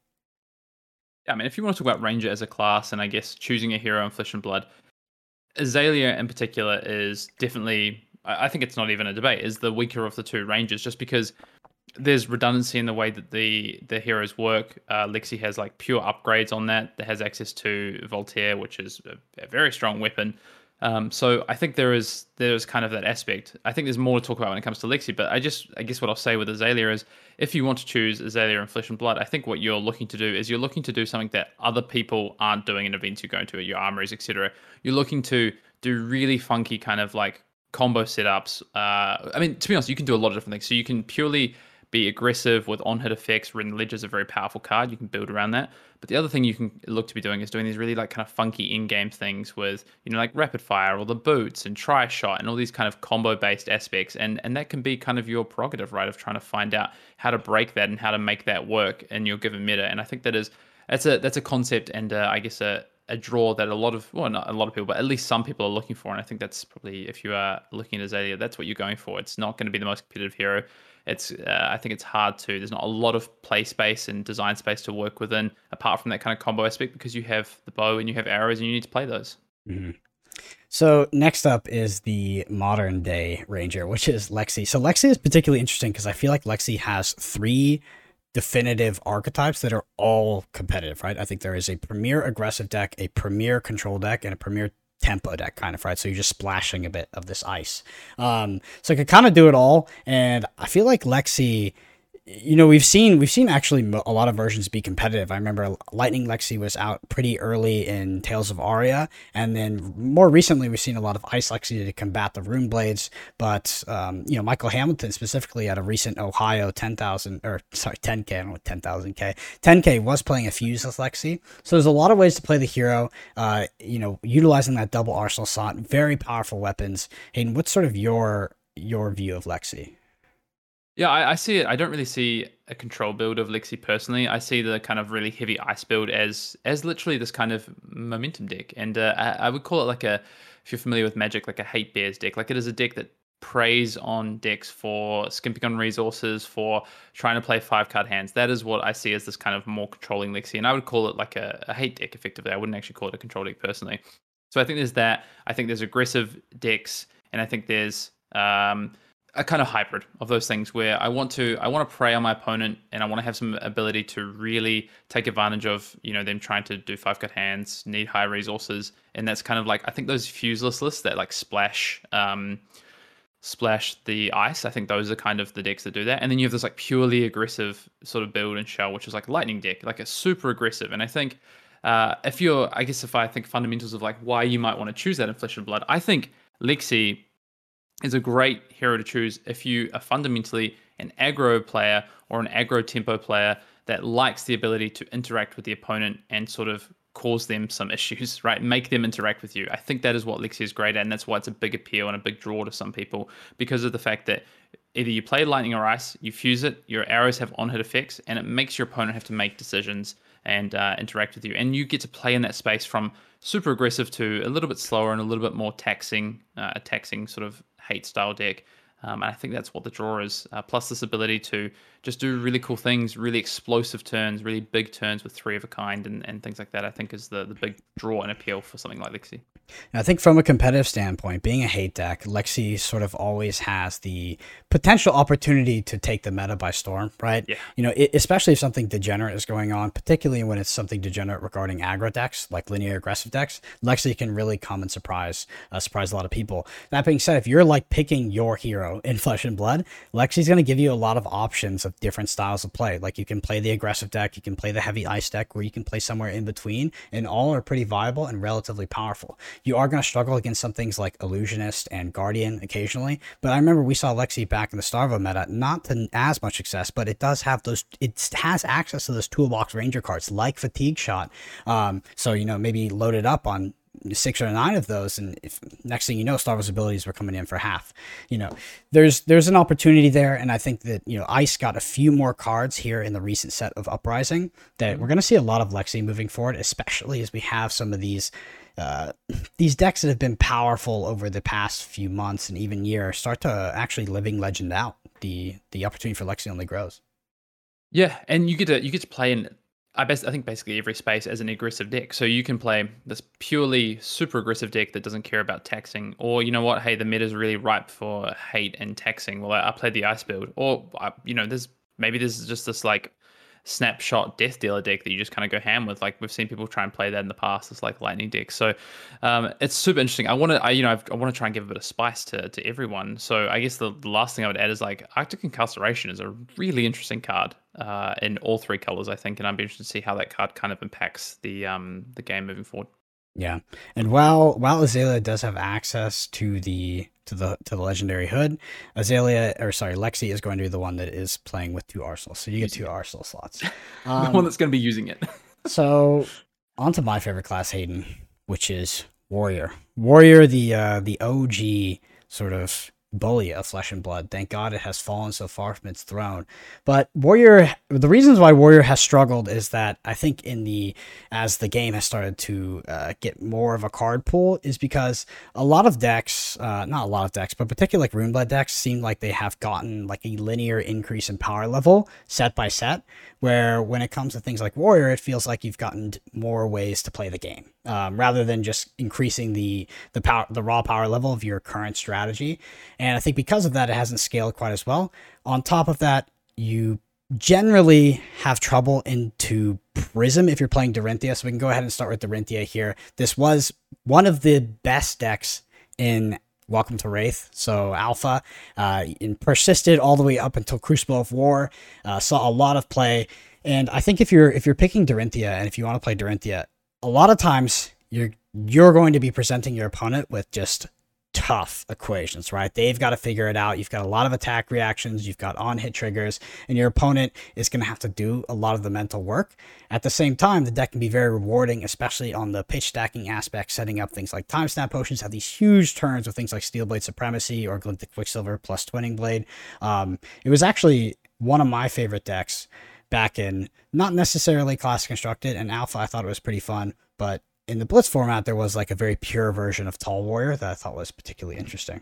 Yeah, I mean, if you want to talk about Ranger as a class, and I guess choosing a hero in Flesh and Blood, Azalea in particular is definitely, I think it's not even a debate, is the weaker of the two Rangers, just because there's redundancy in the way that the heroes work. Lexi has like pure upgrades on that has access to Voltaire, which is a very strong weapon. So I think there is kind of that aspect. I think there's more to talk about when it comes to Lexi, but I guess what I'll say with Azalea is, if you want to choose Azalea in Flesh and Blood, I think what you're looking to do something that other people aren't doing in events you're going to, at your armories, etc. You're looking to do really funky kind of like combo setups. I mean, to be honest, you can do a lot of different things. So you can purely be aggressive with on-hit effects. Ridden Ledger is a very powerful card. You can build around that. But the other thing you can look to be doing is doing these really like kind of funky in-game things with, you know, like rapid fire or the boots and try shot and all these kind of combo-based aspects. And that can be kind of your prerogative, right, of trying to find out how to break that and how to make that work in your given meta. And I think that is that's a concept and I guess a draw that a lot of, well, not a lot of people, but at least some people are looking for. And I think that's probably, if you are looking at Azalea, that's what you're going for. It's not going to be the most competitive hero. It's I think it's hard to, there's not a lot of play space and design space to work within apart from that kind of combo aspect, because you have the bow and you have arrows and you need to play those. Mm-hmm. So next up is the modern day ranger, which is Lexi. So Lexi is particularly interesting because I feel like Lexi has three definitive archetypes that are all competitive, right? I think there is a premier aggressive deck, a premier control deck, and a premier tempo deck, kind of, right? So you're just splashing a bit of this ice. So I could kind of do it all, and I feel like Lexi, you know, we've seen actually a lot of versions be competitive. I remember Lightning Lexi was out pretty early in Tales of Aria, and then more recently we've seen a lot of Ice Lexi to combat the Runeblades. But you know, Michael Hamilton specifically at a recent Ohio 10K, I don't know, 10K was playing a fuseless Lexi. So there's a lot of ways to play the hero. You know, utilizing that double arsenal slot, very powerful weapons. Hayden, what's sort of your view of Lexi? Yeah, I see it. I don't really see a control build of Lexi personally. I see the kind of really heavy ice build as literally this kind of momentum deck. And I would call it like a, if you're familiar with Magic, like a hate bears deck. Like it is a deck that preys on decks for skimping on resources, for trying to play 5-card hands. That is what I see as this kind of more controlling Lexi. And I would call it like a hate deck effectively. I wouldn't actually call it a control deck personally. So I think there's that. I think there's aggressive decks. And I think there's a kind of hybrid of those things where I want to prey on my opponent and I want to have some ability to really take advantage of, you know, them trying to do 5-cut hands, need high resources. And that's kind of like, I think those fuseless lists that like splash the ice, I think those are kind of the decks that do that. And then you have this like purely aggressive sort of build and shell, which is like lightning deck, like a super aggressive. And I think if I think fundamentals of like why you might want to choose that in Flesh and Blood, I think Lexi is a great hero to choose if you are fundamentally an aggro player or an aggro tempo player that likes the ability to interact with the opponent and sort of cause them some issues, right? Make them interact with you. I think that is what Lexi is great at, and that's why it's a big appeal and a big draw to some people, because of the fact that either you play lightning or ice, you fuse it, your arrows have on-hit effects, and it makes your opponent have to make decisions and interact with you. And you get to play in that space from super aggressive to a little bit slower and a little bit more taxing sort of hate style deck. And I think that's what the draw is. Plus this ability to just do really cool things, really explosive turns, really big turns with three of a kind and things like that, I think is the big draw and appeal for something like Lexi. And I think from a competitive standpoint, being a hate deck, Lexi sort of always has the potential opportunity to take the meta by storm, right? Yeah. You know, especially if something degenerate is going on, particularly when it's something degenerate regarding aggro decks, like linear aggressive decks, Lexi can really come and surprise a lot of people. That being said, if you're like picking your hero in Flesh and Blood, Lexi's going to give you a lot of options of different styles of play. Like you can play the aggressive deck, you can play the heavy ice deck, or you can play somewhere in between, and all are pretty viable and relatively powerful. You are going to struggle against some things like Illusionist and Guardian occasionally, but I remember we saw Lexi back in the Starvo meta, not to as much success, but it does have those, it has access to those toolbox ranger cards like Fatigue Shot. So, you know, maybe load it up on 6 or 9 of those, and if next thing you know, Starvo's abilities were coming in for half. You know, there's an opportunity there, and I think that, you know, Ice got a few more cards here in the recent set of Uprising that we're going to see a lot of Lexi moving forward, especially as we have some of these decks that have been powerful over the past few months and even year start to actually living legend out. The opportunity for Lexi only grows. Yeah, and you get to play in, I think, basically every space as an aggressive deck. So you can play this purely super aggressive deck that doesn't care about taxing, or, you know what, hey, the meta is really ripe for hate and taxing. Well, I played the ice build, or, you know, maybe this is just this like snapshot death dealer deck that you just kind of go ham with. Like we've seen people try and play that in the past. It's like lightning deck. So it's super interesting. I want to try and give a bit of spice to everyone. So I guess the last thing I would add is like Arctic Incarceration is a really interesting card in all three colors, I think. And I'm interested to see how that card kind of impacts the game moving forward. Yeah. And while Azalea does have access to the to the legendary hood. Lexi is going to be the one that is playing with two arsenals. So you get two arsenal slots. The one that's going to be using it. So on to my favorite class, Hayden, which is Warrior. Warrior, the OG sort of bully of Flesh and Blood. Thank God it has fallen so far from its throne. But Warrior, the reasons why Warrior has struggled is that I think as the game has started to get more of a card pool, is because a lot of decks, but particularly like Runeblade decks, seem like they have gotten like a linear increase in power level set by set, where when it comes to things like Warrior, it feels like you've gotten more ways to play the game. Rather than just increasing the raw power level of your current strategy. And I think because of that, it hasn't scaled quite as well. On top of that, you generally have trouble into Prism if you're playing Dorinthea. So we can go ahead and start with Dorinthea here. This was one of the best decks in Welcome to Wraith, so Alpha, and persisted all the way up until Crucible of War, saw a lot of play. And I think if you're picking Dorinthea and if you want to play Dorinthea, a lot of times you're going to be presenting your opponent with just tough equations, right? They've got to figure it out. You've got a lot of attack reactions. You've got on-hit triggers, and your opponent is going to have to do a lot of the mental work. At the same time, the deck can be very rewarding, especially on the pitch stacking aspect, setting up things like Time Snap Potions, have these huge turns with things like Steel Blade Supremacy or Glinted Quicksilver plus Twinning Blade. It was actually one of my favorite decks back in, not necessarily Classic Constructed, and Alpha I thought it was pretty fun, but in the Blitz format there was like a very pure version of Tall Warrior that I thought was particularly interesting.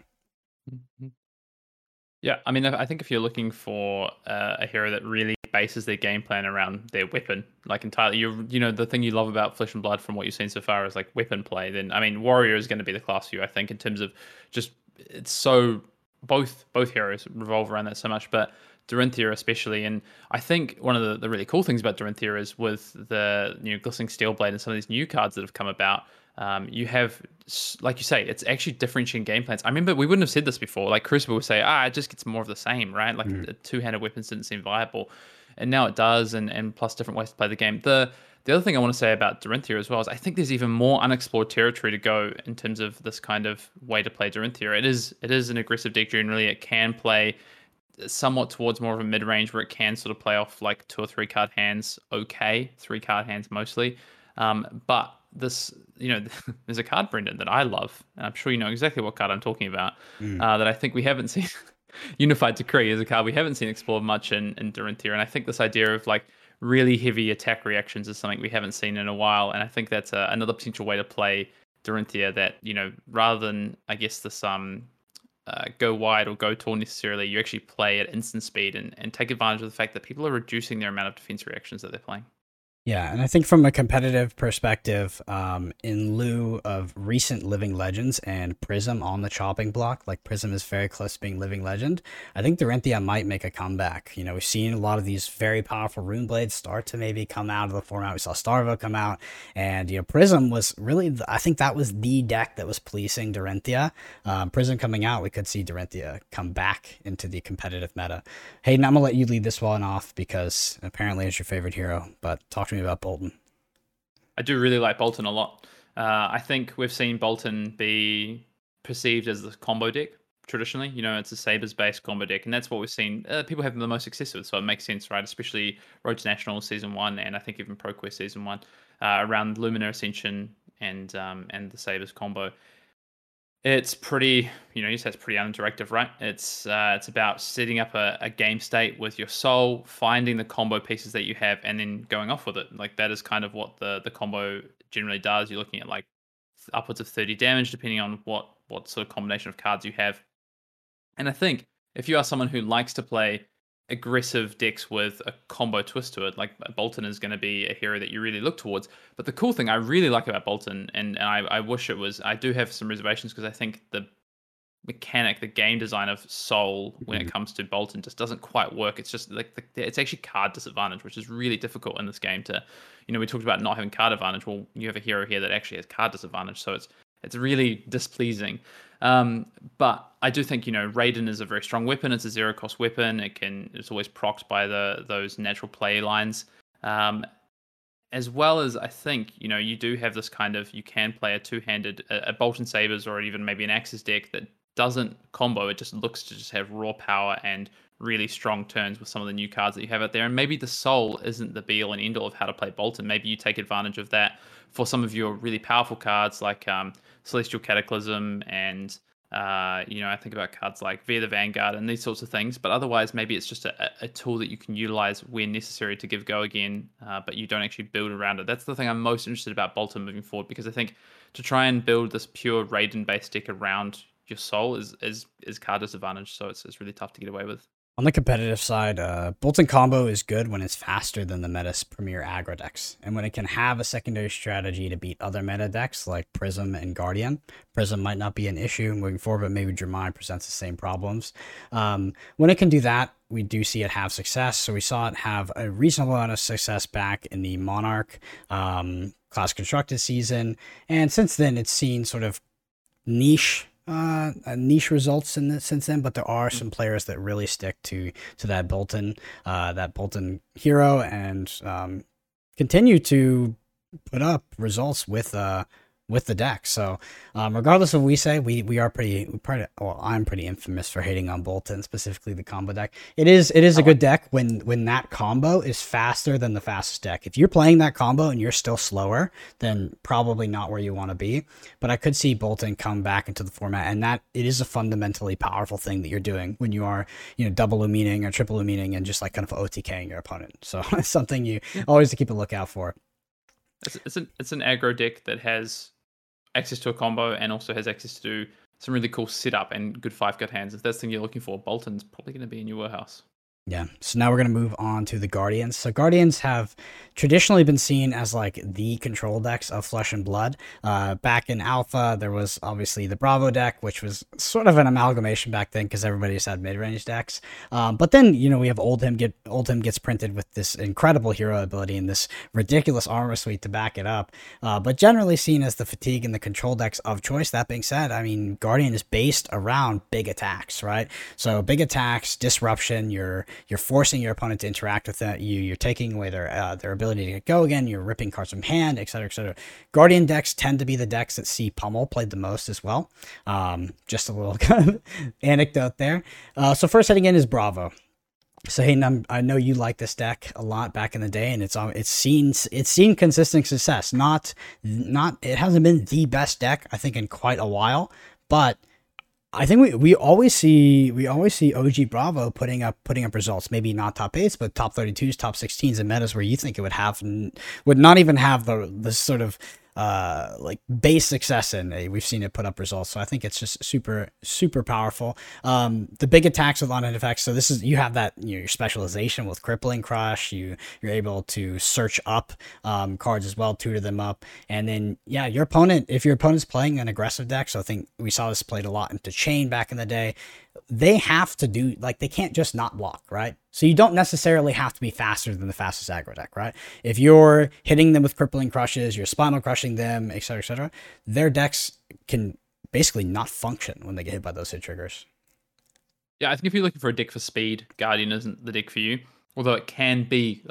Yeah, I mean, I think if you're looking for a hero that really bases their game plan around their weapon, like entirely, the thing you love about Flesh and Blood from what you've seen so far is like weapon play, then I mean Warrior is going to be the class for you, I think, in terms of just it's so both heroes revolve around that so much, but Dorinthea especially. And I think one of the really cool things about Dorinthea is with the Glistening Steel Blade and some of these new cards that have come about, you have, like you say, it's actually differentiating game plans. I remember we wouldn't have said this before. Like Crucible would say, it just gets more of the same, right? Like two-handed weapons didn't seem viable. And now it does, and plus different ways to play the game. The other thing I want to say about Dorinthea as well is I think there's even more unexplored territory to go in terms of this kind of way to play Dorinthea. It is an aggressive deck generally. It can play somewhat towards more of a mid-range where it can sort of play off like two or three card hands, okay, three card hands mostly. But this, there's a card, Brendan, that I love, and I'm sure you know exactly what card I'm talking about, that I think we haven't seen. Unified Decree is a card we haven't seen explored much in Dorinthea, and I think this idea of like really heavy attack reactions is something we haven't seen in a while, and I think that's another potential way to play Dorinthea that, rather than, I guess, this go wide or go tall necessarily, you actually play at instant speed and take advantage of the fact that people are reducing their amount of defense reactions that they're playing. Yeah, and I think from a competitive perspective, in lieu of recent Living Legends and Prism on the chopping block, like Prism is very close to being Living Legend, I think Dorinthea might make a comeback. We've seen a lot of these very powerful Runeblades start to maybe come out of the format. We saw Starvo come out, and Prism was really, I think that was the deck that was policing Dorinthea. Prism coming out, we could see Dorinthea come back into the competitive meta. Hayden, I'm going to let you lead this one off because apparently it's your favorite hero, but talk to me about Boltyn. I do really like Boltyn a lot. I think we've seen Boltyn be perceived as the combo deck traditionally. It's a Sabres based combo deck, and that's what we've seen people having the most success with. So it makes sense, right? Especially Road to Nationals Season 1, and I think even ProQuest Season 1 around Luminar Ascension and the Sabres combo. It's pretty, you just say it's pretty uninteractive, right? It's about setting up a game state with your soul, finding the combo pieces that you have, and then going off with it. Like that is kind of what the combo generally does. You're looking at like upwards of 30 damage, depending on what sort of combination of cards you have. And I think if you are someone who likes to play aggressive decks with a combo twist to it, like Boltyn is going to be a hero that you really look towards. But the cool thing I really like about Boltyn, and I wish it was, I do have some reservations because I think the mechanic, the game design of soul when it comes to Boltyn just doesn't quite work. It's just like it's actually card disadvantage, which is really difficult in this game to, we talked about not having card advantage. Well, you have a hero here that actually has card disadvantage, so it's really displeasing. But I do think, Raiden is a very strong weapon. It's a zero-cost weapon. It's always procced by those natural play lines. As well as I think, you do have this kind of, you can play a two-handed, a Boltyn Sabres or even maybe an Axis deck that doesn't combo. It just looks to just have raw power and really strong turns with some of the new cards that you have out there. And maybe the soul isn't the be all and end all of how to play Boltyn. Maybe you take advantage of that for some of your really powerful cards like Celestial Cataclysm and, you know, I think about cards like Via the Vanguard and these sorts of things. But otherwise, maybe it's just a tool that you can utilize when necessary to give go again, but you don't actually build around it. That's the thing I'm most interested about Boltyn moving forward, because I think to try and build this pure Raiden-based deck around your soul is card disadvantage. So it's really tough to get away with. On the competitive side, Boltyn combo is good when it's faster than the meta's premier aggro decks, and when it can have a secondary strategy to beat other meta decks like Prism and Guardian. Prism might not be an issue moving forward, but maybe Jermai presents the same problems. When it can do that, we do see it have success. So we saw it have a reasonable amount of success back in the Monarch Class Constructed season, and since then it's seen sort of niche results in this since then, but there are some players that really stick to that Boltyn hero and continue to put up results with the deck. So regardless of what we say, I'm pretty infamous for hating on Boltyn, specifically the combo deck. It is a good deck when that combo is faster than the fastest deck. If you're playing that combo and you're still slower, then probably not where you want to be. But I could see Boltyn come back into the format, and that it is a fundamentally powerful thing that you're doing when you are, you know, double lumining or triple lumining and just like kind of OTKing your opponent. So it's something you always keep a lookout for. It's an aggro deck that has access to a combo and also has access to some really cool setup and good five cut hands. If that's the thing you're looking for, Boltyn's probably going to be in your warehouse. Yeah. So now we're going to move on to the Guardians. So Guardians have traditionally been seen as like the control decks of Flesh and Blood. Back in Alpha, there was obviously the Bravo deck, which was sort of an amalgamation back then because everybody just had mid-range decks. But then, you know, we have Oldhim gets printed with this incredible hero ability and this ridiculous armor suite to back it up. But generally seen as the fatigue and the control decks of choice. That being said, I mean, Guardian is based around big attacks, right? So big attacks, disruption, you're forcing your opponent to interact with you. You're taking away their ability to go again. You're ripping cards from hand, etc., etc. Guardian decks tend to be the decks that see Pummel played the most as well. Just a little kind of anecdote there. So first heading in is Bravo. So Hayden, I know you like this deck a lot back in the day, and it's seen consistent success. It hasn't been the best deck I think in quite a while, but I think we always see OG Bravo putting up results. Maybe not top 8s, but top 32s, top 16s, and metas where you think it would not even have the sort of like base success in. We've seen it put up results, so I think it's just super super powerful. The big attacks with on-end effects. So this is you have that, you know, your specialization with Crippling Crush. You're able to search up cards as well, tutor them up, and then yeah, your opponent. If your opponent's playing an aggressive deck, so I think we saw this played a lot into Chain back in the day. They have to do like they can't just not block, right? So you don't necessarily have to be faster than the fastest aggro deck, right? If you're hitting them with crippling crushes, you're spinal crushing them, etc., etc., their decks can basically not function when they get hit by those hit triggers. Yeah, I think if you're looking for a deck for speed, Guardian isn't the deck for you. Although it can be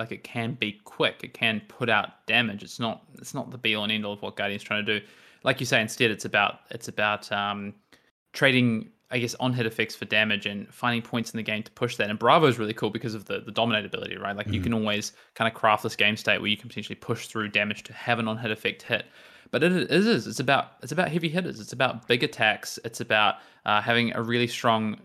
quick, it can put out damage. It's not the be all and end all of what Guardian's trying to do. Like you say, instead it's about trading, I guess, on-hit effects for damage and finding points in the game to push that. And Bravo is really cool because of the dominate ability, right? Like you can always kind of craft this game state where you can potentially push through damage to have an on-hit effect hit. But it's about heavy hitters. It's about big attacks. It's about having a really strong,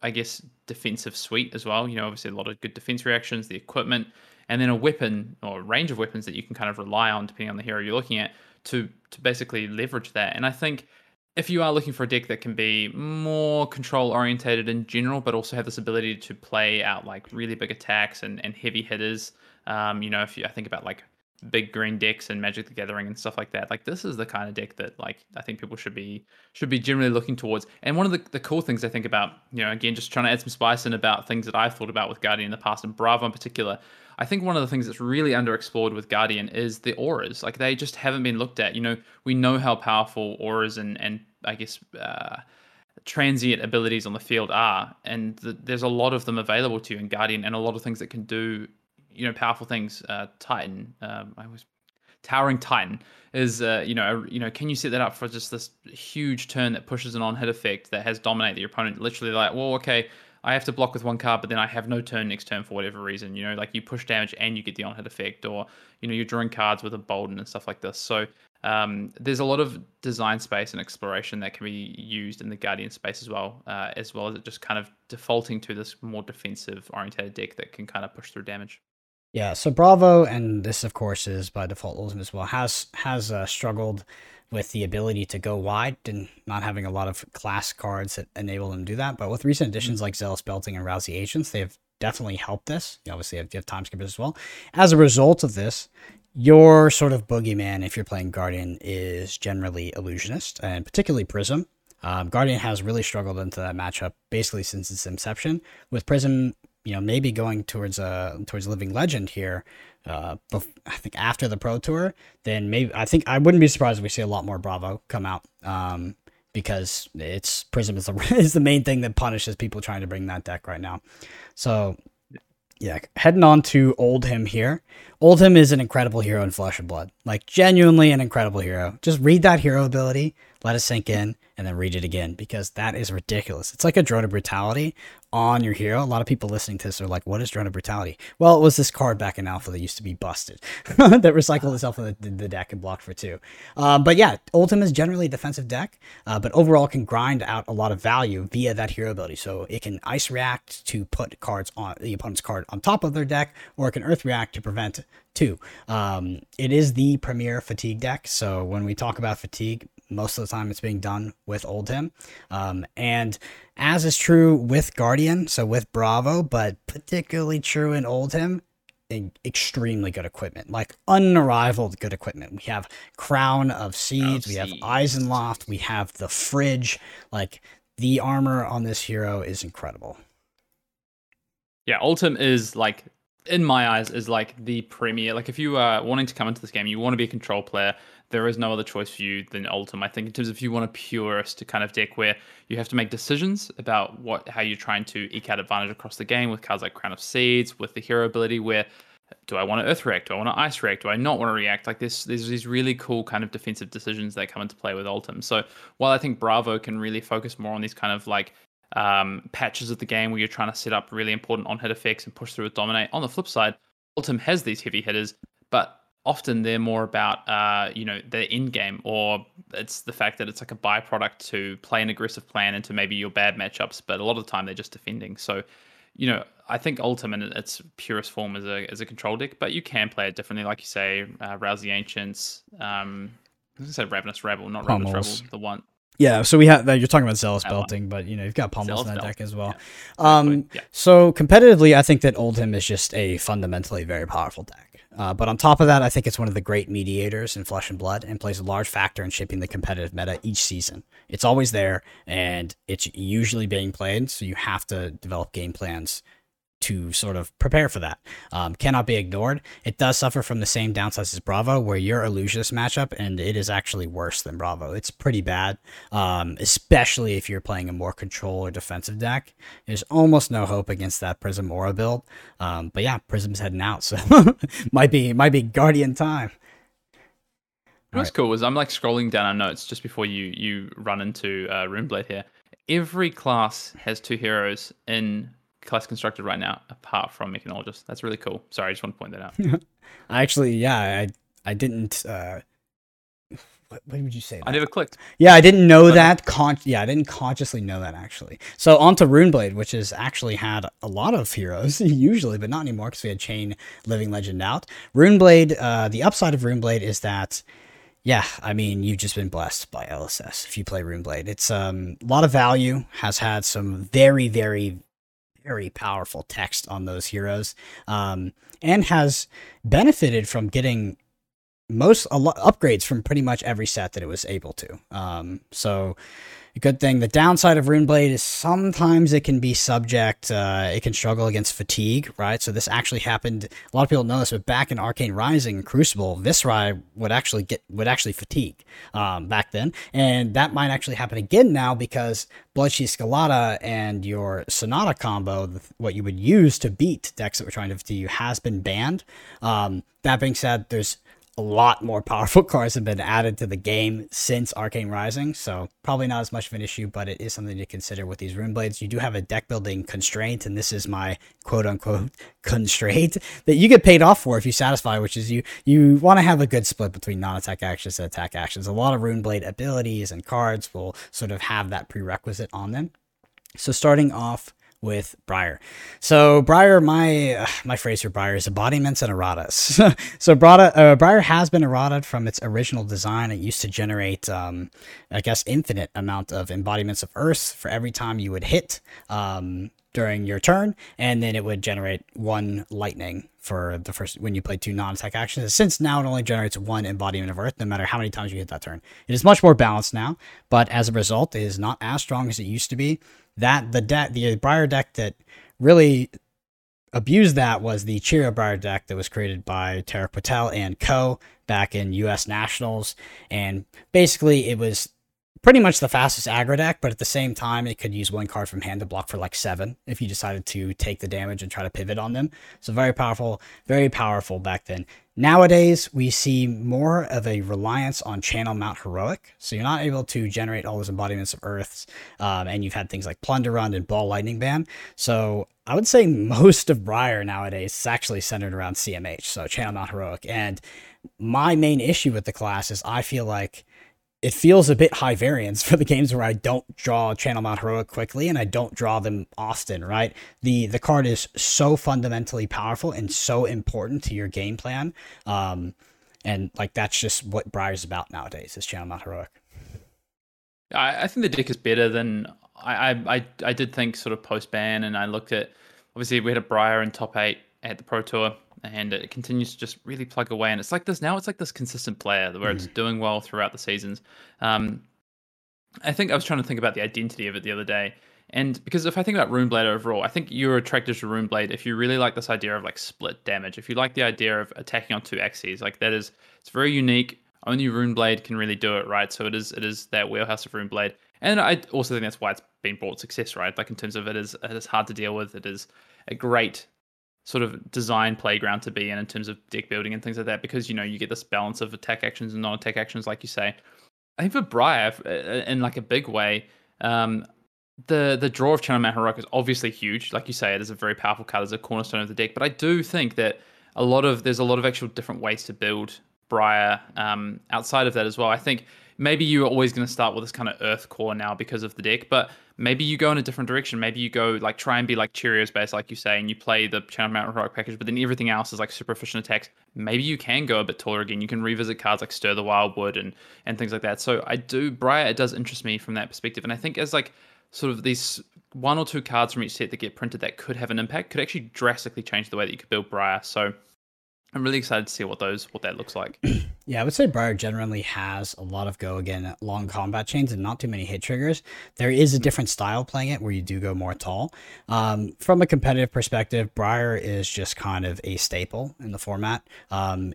I guess, defensive suite as well. You know, obviously a lot of good defense reactions, the equipment, and then a weapon or a range of weapons that you can kind of rely on depending on the hero you're looking at to basically leverage that. And I think if you are looking for a deck that can be more control-orientated in general, but also have this ability to play out like really big attacks and heavy hitters, you know, if I think about like big green decks and Magic the Gathering and stuff like that, like this is the kind of deck that like I think people should be generally looking towards. And one of the cool things I think about, you know, again, just trying to add some spice in about things that I've thought about with Guardian in the past and Bravo in particular, I think one of the things that's really underexplored with Guardian is the auras. Like they just haven't been looked at. You know, we know how powerful auras and I guess transient abilities on the field are, and there's a lot of them available to you in Guardian, and a lot of things that can do, you know, powerful things. Titan, I always Towering Titan is, can you set that up for just this huge turn that pushes an on-hit effect that has dominate the opponent? Literally like, well, okay, I have to block with one card, but then I have no turn next turn for whatever reason. You know, like you push damage and you get the on-hit effect, or, you know, you're drawing cards with a Boltyn and stuff like this. So there's a lot of design space and exploration that can be used in the Guardian space as well as it just kind of defaulting to this more defensive oriented deck that can kind of push through damage. Yeah, so Bravo, and this of course is by default Oldhim as well, has struggled with the ability to go wide and not having a lot of class cards that enable them to do that. But with recent additions like Zealous Belting and Rousey Agents, they have definitely helped this. You obviously have time skippers as well. As a result of this, your sort of boogeyman, if you're playing Guardian, is generally Illusionist, and particularly Prism. Guardian has really struggled into that matchup basically since its inception, with Prism, you know, maybe going towards Living Legend here, I think after the Pro Tour, then maybe, I think I wouldn't be surprised if we see a lot more Bravo come out, because it's Prism is the main thing that punishes people trying to bring that deck right now. So yeah, heading on to Oldhim here. Oldhim is an incredible hero in Flesh and Blood, like genuinely an incredible hero. Just read that hero ability, let it sink in, and then read it again, because that is ridiculous. It's like a Drone of Brutality on your hero. A lot of people listening to this are like, what is Drone of Brutality? Well, it was this card back in Alpha that used to be busted that recycled itself in the deck and blocked for 2. But yeah, Oldhim is generally a defensive deck, but overall can grind out a lot of value via that hero ability. So it can Ice React to put cards on the opponent's card on top of their deck, or it can Earth React to prevent 2. It is the premier fatigue deck. So when we talk about fatigue, most of the time it's being done with Oldhim. And as is true with Guardian, so with Bravo, but particularly true in Oldhim, extremely good equipment, like unrivaled good equipment. We have Crown of Seeds, we have Eisenloft, we have the Fridge. Like the armor on this hero is incredible. Yeah, Oldhim is like, in my eyes, is like the premier. Like if you are wanting to come into this game, you want to be a control player, there is no other choice for you than Oldhim. I think in terms of if you want a purist kind of deck where you have to make decisions about how you're trying to eke out advantage across the game with cards like Crown of Seeds, with the hero ability where, do I want to Earth React? Do I want to Ice React? Do I not want to react? Like there's these really cool kind of defensive decisions that come into play with Oldhim. So while I think Bravo can really focus more on these kind of like patches of the game where you're trying to set up really important on-hit effects and push through with Dominate, on the flip side, Oldhim has these heavy hitters, but often they're more about, their end game, or it's the fact that it's like a byproduct to play an aggressive plan into maybe your bad matchups, but a lot of the time they're just defending. So, you know, I think Oldhim in its purest form is a control deck, but you can play it differently. Like you say, Rousey Ancients, I was going to say Ravenous Rabble, not Pummels. Ravenous Rabble, the one. Yeah, so we have that. You're talking about Zealous Belting, but you know you've got Pummels in that deck as well. Yeah. So competitively, I think that Oldhim is just a fundamentally very powerful deck. But on top of that, I think it's one of the great mediators in Flesh and Blood, and plays a large factor in shaping the competitive meta each season. It's always there, and it's usually being played, so you have to develop game plans to sort of prepare for that. Cannot be ignored. It does suffer from the same downsides as Bravo, where you're Illusionist matchup, and it is actually worse than Bravo. It's pretty bad, especially if you're playing a more control or defensive deck. There's almost no hope against that Prism Aura build. But yeah, Prism's heading out, so might be Guardian time. What's cool was I'm like scrolling down our notes just before you run into Runeblade here. Every class has 2 heroes in class constructed right now apart from Mechanologist. That's really cool. Sorry, I just want to point that out. Actually, yeah, I didn't what would you say that? I never clicked. Yeah, I didn't know that. I didn't consciously know that, actually. So onto Runeblade, which has actually had a lot of heroes, usually, but not anymore because we had Chain, Living Legend out. Runeblade, the upside of Runeblade is that, yeah, I mean, you've just been blessed by LSS if you play Runeblade. It's a lot of value, has had some very, very, very powerful text on those heroes, and has benefited from getting upgrades from pretty much every set that it was able to. So a good thing. The downside of Runeblade is sometimes it can be subject, it can struggle against fatigue, right? So this actually happened. A lot of people know this, but back in Arcane Rising and Crucible, Viserai would actually fatigue back then, and that might actually happen again now because Bloodsheen Scalata and your Sonata combo, what you would use to beat decks that were trying to fatigue you, has been banned. That being said, there's a lot more powerful cards have been added to the game since Arcane Rising, so probably not as much of an issue, but it is something to consider with these Runeblades. You do have a deck building constraint, and this is my quote-unquote constraint that you get paid off for if you satisfy, which is you want to have a good split between non-attack actions and attack actions. A lot of Runeblade abilities and cards will sort of have that prerequisite on them. So starting off with Briar. So Briar, my phrase for Briar is embodiments and erratas. So Briar has been errated from its original design. It used to generate, infinite amount of embodiments of Earth for every time you would hit during your turn, and then it would generate one lightning for the first when you play two non-attack actions. Since now it only generates one embodiment of Earth no matter how many times you hit that turn. It is much more balanced now, but as a result it is not as strong as it used to be. The Briar deck that really abused that was the Cheerio Briar deck that was created by Tarek Patel and co back in US Nationals, and basically it was pretty much the fastest aggro deck, but at the same time, it could use one card from hand to block for like 7 if you decided to take the damage and try to pivot on them. So very powerful back then. Nowadays, we see more of a reliance on Channel Mount Heroic. So you're not able to generate all those embodiments of Earths, and you've had things like Plunder Run and Ball Lightning Ban. So I would say most of Briar nowadays is actually centered around CMH, so Channel Mount Heroic. And my main issue with the class is I feel like it feels a bit high variance for the games where I don't draw Channel Mount Heroic quickly and I don't draw them often, right? The card is so fundamentally powerful and so important to your game plan. And like that's just what Briar's about nowadays is Channel Mount Heroic. I think the deck is better than I did think sort of post-ban, and I looked at, obviously we had a Briar in top 8 at the Pro Tour, and it continues to just really plug away. And it's like this now, it's like this consistent player where it's doing well throughout the seasons. I think I was trying to think about the identity of it the other day. And because if I think about Runeblade overall, I think you're attracted to Runeblade if you really like this idea of like split damage. If you like the idea of attacking on two axes, like that is, it's very unique. Only Runeblade can really do it, right? So it is that wheelhouse of Runeblade. And I also think that's why it's been brought success, right? Like in terms of it is hard to deal with. It is a great sort of design playground to be in terms of deck building and things like that, because, you know, you get this balance of attack actions and non-attack actions, like you say. I think for Briar, in like a big way, the draw of Channel Mount Heroic is obviously huge. Like you say, it is a very powerful card. It's a cornerstone of the deck. But I do think that there's a lot of actual different ways to build Briar outside of that as well. I think maybe you're always going to start with this kind of Earth core now because of the deck, but maybe you go in a different direction. Maybe you go like try and be like Cheerios based, like you say, and you play the Channel Mount Heroic package, but then everything else is like super efficient attacks. Maybe you can go a bit taller again. You can revisit cards like Stir the Wildwood and things like that. So Briar, it does interest me from that perspective. And I think as like sort of these one or two cards from each set that get printed that could have an impact, could actually drastically change the way that you could build Briar. So I'm really excited to see what that looks like. Yeah, I would say Briar generally has a lot of go-again long combat chains and not too many hit triggers. There is a different style playing it where you do go more tall. From a competitive perspective, Briar is just kind of a staple in the format.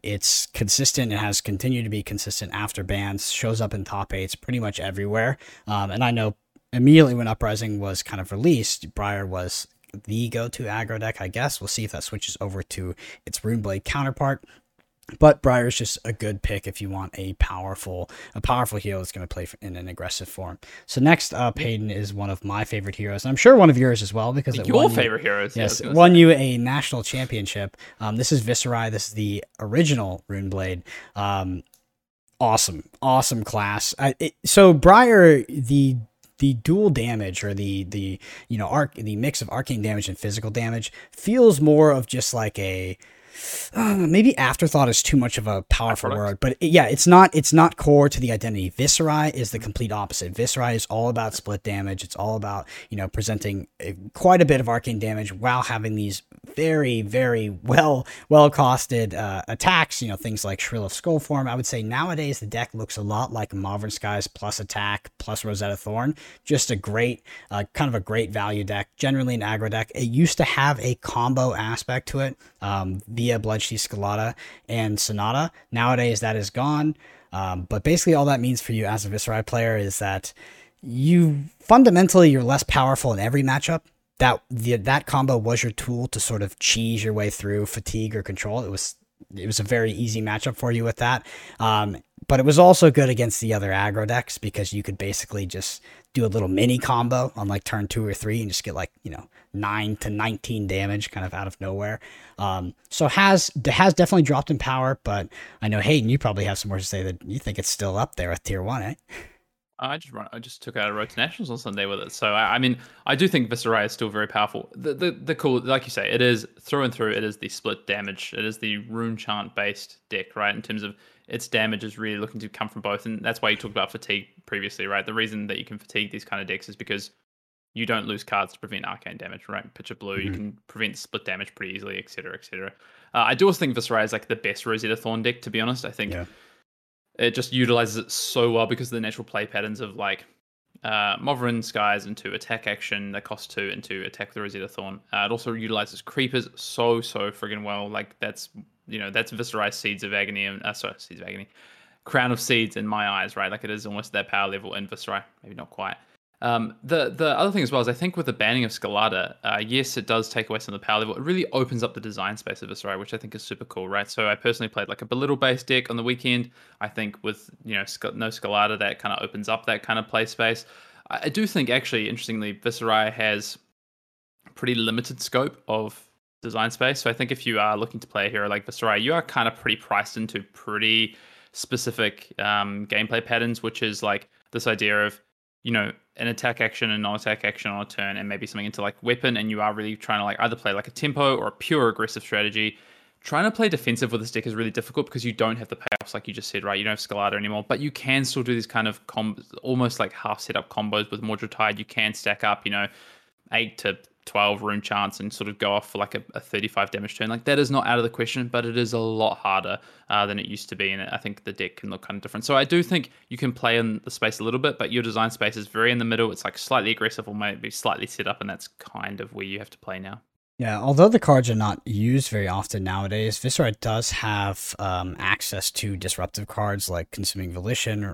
It's consistent. It has continued to be consistent after bans, shows up in top 8s pretty much everywhere. And I know immediately when Uprising was kind of released, Briar was the go-to aggro deck, I guess. We'll see if that switches over to its Runeblade counterpart. But Briar is just a good pick if you want a powerful hero that's going to play in an aggressive form. So next up, Hayden, is one of my favorite heroes, and I'm sure one of yours as well, because your favorite heroes. Yes, yeah, won you a national championship. This is Viserai. This is the original Runeblade. Awesome class. So Briar, the dual damage, or the mix of arcane damage and physical damage, feels more of just like a maybe afterthought is too much of a powerful word, but it's not core to the identity. Viserai is the complete opposite. Viserai is all about split damage. It's all about, you know, presenting quite a bit of arcane damage while having these very, very well costed attacks, you know, things like Shrill of Skullform. I would say nowadays the deck looks a lot like Modern Skies plus attack plus Rosetta Thorn. Just a great kind of a great value deck, generally an aggro deck. It used to have a combo aspect to it, via Bloodshea Scalata and Sonata. Nowadays that is gone, but basically all that means for you as a Viserai player is that you're less powerful in every matchup. That combo was your tool to sort of cheese your way through fatigue or control. It was it was a very easy matchup for you with that. But it was also good against the other aggro decks because you could basically just do a little mini combo on like turn 2 or 3 and just get like, you know, 9 to 19 damage kind of out of nowhere. So has definitely dropped in power, but I know Hayden, you probably have some more to say that you think it's still up there at tier 1, eh? I just took out a Road to Nationals on Sunday with it. So, I mean, I do think Viserai is still very powerful. The cool, like you say, it is through and through, it is the split damage. It is the rune chant-based deck, right? In terms of its damage is really looking to come from both. And that's why you talked about fatigue previously, right? The reason that you can fatigue these kind of decks is because you don't lose cards to prevent arcane damage, right? Picture blue, You can prevent split damage pretty easily, et cetera, et cetera. I do also think Viserai is like the best Rosetta Thorn deck, to be honest. I think... Yeah. It just utilizes it so well because of the natural play patterns of like Mothrin Skies into attack action that costs 2 into attack the Rosetta Thorn. It also utilizes creepers so friggin' well. Like that's Viserai's Seeds of Agony and Seeds of Agony, Crown of Seeds in my eyes, right? Like it is almost that power level in Viserai, maybe not quite. The other thing as well is I think with the banning of Scalada, yes, it does take away some of the power level. It really opens up the design space of Viserai, which I think is super cool, right? So I personally played like a Belittle-based deck on the weekend. I think with, you know, no Scalada, that kind of opens up that kind of play space. I do think actually, interestingly, Viserai has pretty limited scope of design space. So I think if you are looking to play a hero like Viserai, you are kind of pretty priced into pretty specific gameplay patterns, which is like this idea of, you know, an attack action and non-attack action on a turn and maybe something into like weapon, and you are really trying to like either play like a tempo or a pure aggressive strategy. Trying to play defensive with this deck is really difficult because you don't have the payoffs like you just said, right? You don't have Scalada anymore, but you can still do these kind of almost like half setup combos with Mordred Tide. You can stack up, you know, 8 to 12 rune chants and sort of go off for like a 35 damage turn. Like that is not out of the question, but it is a lot harder than it used to be, and I think the deck can look kind of different. So I do think you can play in the space a little bit, but your design space is very in the middle. It's like slightly aggressive or maybe slightly set up, and that's kind of where you have to play now. Yeah, although the cards are not used very often nowadays, Viserai does have access to disruptive cards like Consuming Volition,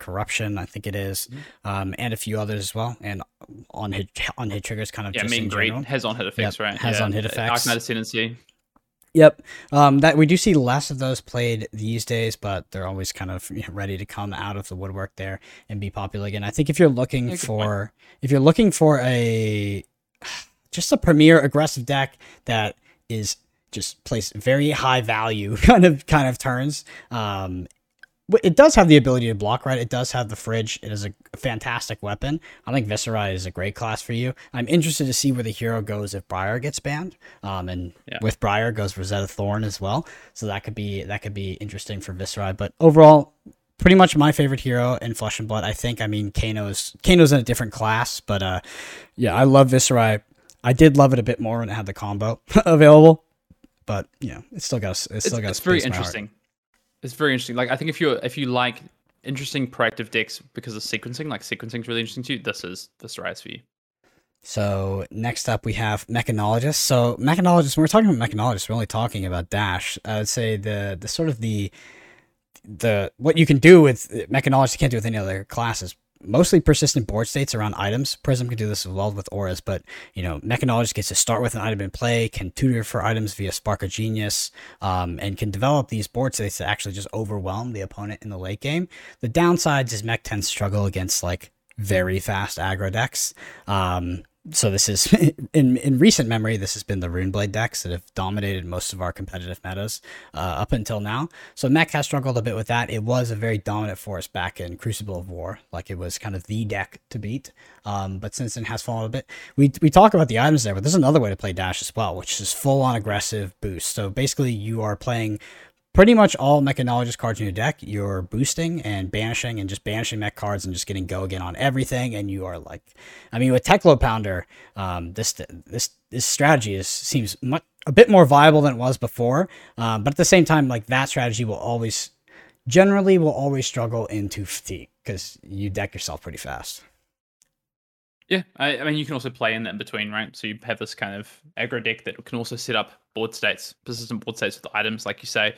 Corruption, I think it is, and a few others as well. And on hit triggers, kind of just in general. Yeah, Mean Greed has on hit effects, right? Has on hit effects. Arcana Ascendancy. Yep, that we do see less of those played these days, but they're always kind of ready to come out of the woodwork there and be popular again. I think if you're looking for a just a premier aggressive deck that is just plays very high value kind of turns. It does have the ability to block, right? It does have the fridge. It is a fantastic weapon. I think Viserai is a great class for you. I'm interested to see where the hero goes if Briar gets banned. With Briar goes Rosetta Thorn as well. So that could be interesting for Viserai. But overall, pretty much my favorite hero in Flesh and Blood, I think. I mean, Kano's in a different class, but I love Viserai. I did love it a bit more when it had the combo available, but you know, it's still got. It's very interesting. It's very interesting. Like I think if you like interesting proactive decks because of sequencing, like sequencing's really interesting to you, this is Viserai's for you. So next up we have Mechanologist. So Mechanologist, when we're talking about Mechanologist, we're only talking about Dash. I would say the sort of the what you can do with Mechanologist you can't do with any other classes. Mostly persistent board states around items. Prism can do this as well with auras, but you know, Mechanologist gets to start with an item in play, can tutor for items via Spark of Genius, and can develop these board states that actually just overwhelm the opponent in the late game. The downsides is Mech tends to struggle against like very fast aggro decks. So this is in recent memory, this has been the Runeblade decks that have dominated most of our competitive metas up until now. So Mech has struggled a bit with that. It was a very dominant force back in Crucible of War, like it was kind of the deck to beat. But since then has fallen a bit. We talk about the items there, but there's another way to play Dash as well, which is full on aggressive boost. So basically, you are playing pretty much all Mechanologist cards in your deck. You're boosting and just banishing mech cards and just getting go again on everything. And you are like, I mean, with Teklo Pounder, this strategy seems a bit more viable than it was before. But at the same time, like that strategy will always struggle into fatigue because you deck yourself pretty fast. Yeah, I mean, you can also play in that in between, right? So you have this kind of aggro deck that can also set up board states, persistent board states with items, like you say.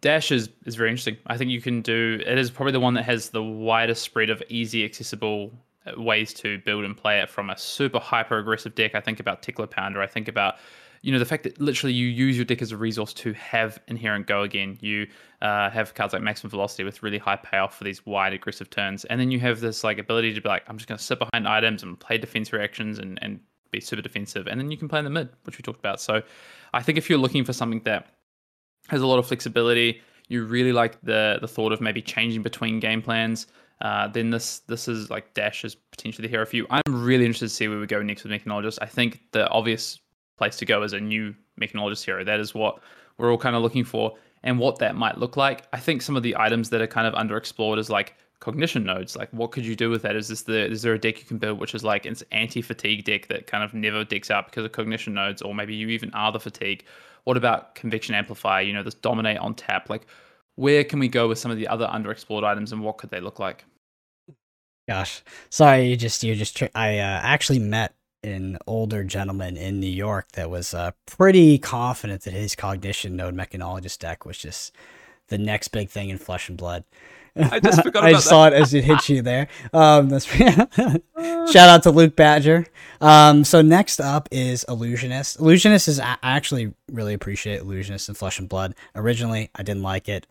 Dash is very interesting. I think you can do... It is probably the one that has the widest spread of easy, accessible ways to build and play it from a super hyper-aggressive deck. I think about Teklo Pounder. I think about you know, the fact that literally you use your deck as a resource to have inherent go again. You have cards like Maximum Velocity with really high payoff for these wide aggressive turns. And then you have this like ability to be like, I'm just going to sit behind items and play defense reactions and be super defensive. And then you can play in the mid, which we talked about. So I think if you're looking for something that has a lot of flexibility, you really like the thought of maybe changing between game plans, then this is like Dash is potentially the hero for you. I'm really interested to see where we go next with Mechanologist. I think the obvious place to go is a new Mechanologist hero. That is what we're all kind of looking for and what that might look like. I think some of the items that are kind of underexplored is like cognition nodes. Like, what could you do with that? Is there a deck you can build which is like it's anti-fatigue deck that kind of never decks out because of cognition nodes, or maybe you even are the fatigue? What about Conviction Amplifier, you know, this dominate on tap? Like, where can we go with some of the other underexplored items and what could they look like? Gosh, sorry, you just I actually met an older gentleman in New York that was pretty confident that his cognition node Mechanologist deck was just the next big thing in Flesh and Blood. I just forgot about I saw it as it hit you there. That's shout out to Luke Badger. So next up is Illusionist. Illusionist is, I actually really appreciate Illusionist in Flesh and Blood. Originally, I didn't like it,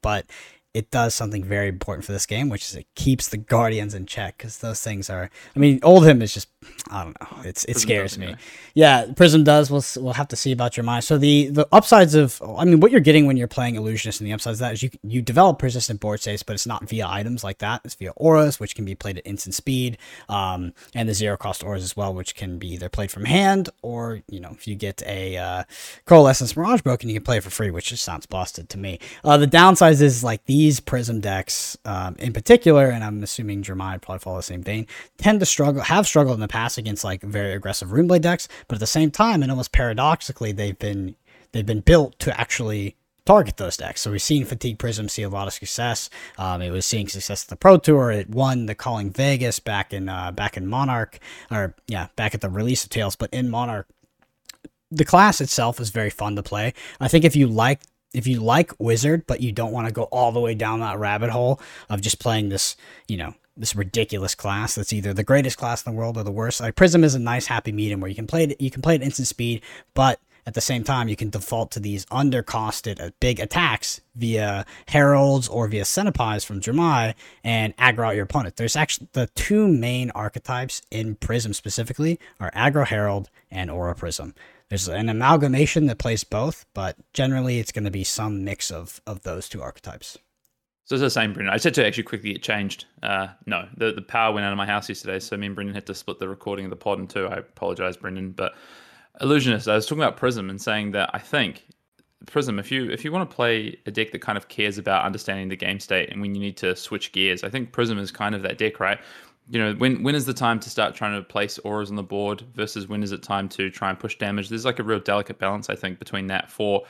but it does something very important for this game, which is it keeps the Guardians in check, because those things are, I mean, Oldhim is just, I don't know, it scares me. Yeah, Prism does. We'll have to see about Jermai. So the upsides of, I mean, what you're getting when you're playing Illusionist and the upsides of that is you develop persistent board states, but it's not via items like that. It's via auras, which can be played at instant speed, and the zero cost auras as well, which can be either played from hand or, you know, if you get a Coalescence Mirage Broken, you can play it for free, which just sounds busted to me. The downsides is like these Prism decks in particular, and I'm assuming Jermai would probably follow the same vein, tend to struggled in the past against like very aggressive Runeblade decks, but at the same time, and almost paradoxically, they've been built to actually target those decks. So we've seen Fatigue Prism see a lot of success. It was seeing success at the Pro Tour. It won the Calling Vegas back in Monarch, or yeah, back at the release of Tales, but in Monarch. The class itself is very fun to play. I think if you like Wizard, but you don't want to go all the way down that rabbit hole of just playing this, you know, this ridiculous class that's either the greatest class in the world or the worst. Like Prism is a nice happy medium where you can play it at instant speed, but at the same time you can default to these undercosted big attacks via Heralds or via Centipies from Jermai and aggro out your opponent. There's actually the two main archetypes in Prism specifically are aggro Herald and Aura Prism. There's an amalgamation that plays both, but generally it's going to be some mix of those two archetypes. So it's the same, Brendan. I just had to actually quickly get changed. No, the power went out of my house yesterday, so me and Brendan had to split the recording of the pod in two. I apologize, Brendan. But Illusionist, I was talking about Prism and saying that I think Prism, if you want to play a deck that kind of cares about understanding the game state and when you need to switch gears, I think Prism is kind of that deck, right? You know, when is the time to start trying to place auras on the board versus when is it time to try and push damage? There's like a real delicate balance, I think, between that for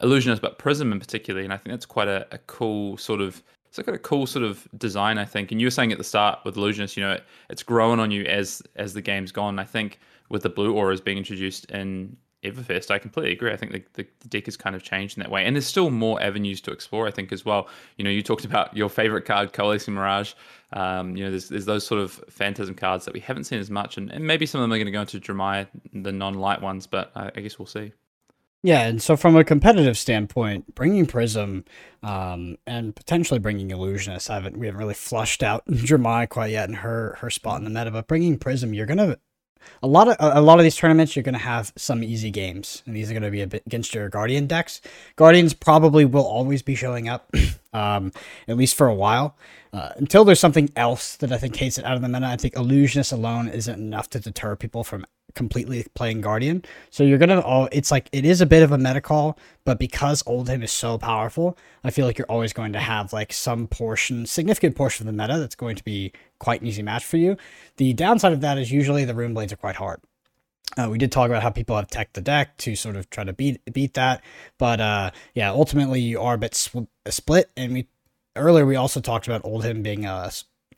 Illusionist, but Prism in particular. And I think that's quite a cool sort of, it's like a cool sort of design, I think. And you were saying at the start with Illusionist, you know, it's growing on you as the game's gone. I think with the blue auras being introduced in Everfest, I completely agree. I think the deck has kind of changed in that way. And there's still more avenues to explore, I think, as well. You know, you talked about your favorite card, Coalescing Mirage. You know, there's those sort of Phantasm cards that we haven't seen as much. And maybe some of them are going to go into Jermai, the non-light ones, but I guess we'll see. Yeah, and so from a competitive standpoint, bringing Prism and potentially bringing Illusionist, we haven't really flushed out Jermai quite yet in her spot in the meta, but bringing Prism, you're going to... A lot of these tournaments, you're going to have some easy games, and these are going to be against your Guardian decks. Guardians probably will always be showing up, at least for a while, until there's something else that I think takes it out of the meta. I think Illusionist alone isn't enough to deter people from completely playing Guardian. So you're going to it's like it is a bit of a meta call, but because Oldhim is so powerful, I feel like you're always going to have like some significant portion of the meta that's going to be quite an easy match for you. The downside of that is usually the Runeblades are quite hard. We did talk about how people have teched the deck to sort of try to beat that, but yeah, ultimately you are a bit split. And we also talked about Oldhim being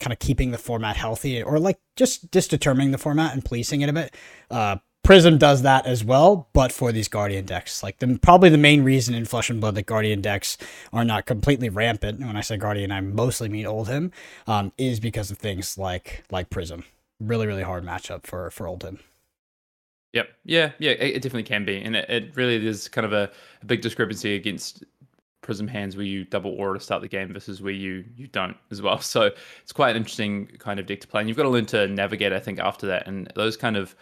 kind of keeping the format healthy, or like just determining the format and policing it a bit. Prism does that as well, but for these Guardian decks. Like probably the main reason in Flesh and Blood that Guardian decks are not completely rampant, and when I say Guardian, I mostly mean Oldhim, is because of things like Prism. Really, really hard matchup for Oldhim. Yep. Yeah, it definitely can be. And it really is kind of a big discrepancy against Prism hands where you double aura to start the game versus where you don't as well. So it's quite an interesting kind of deck to play. And you've got to learn to navigate, I think, after that. And those kind of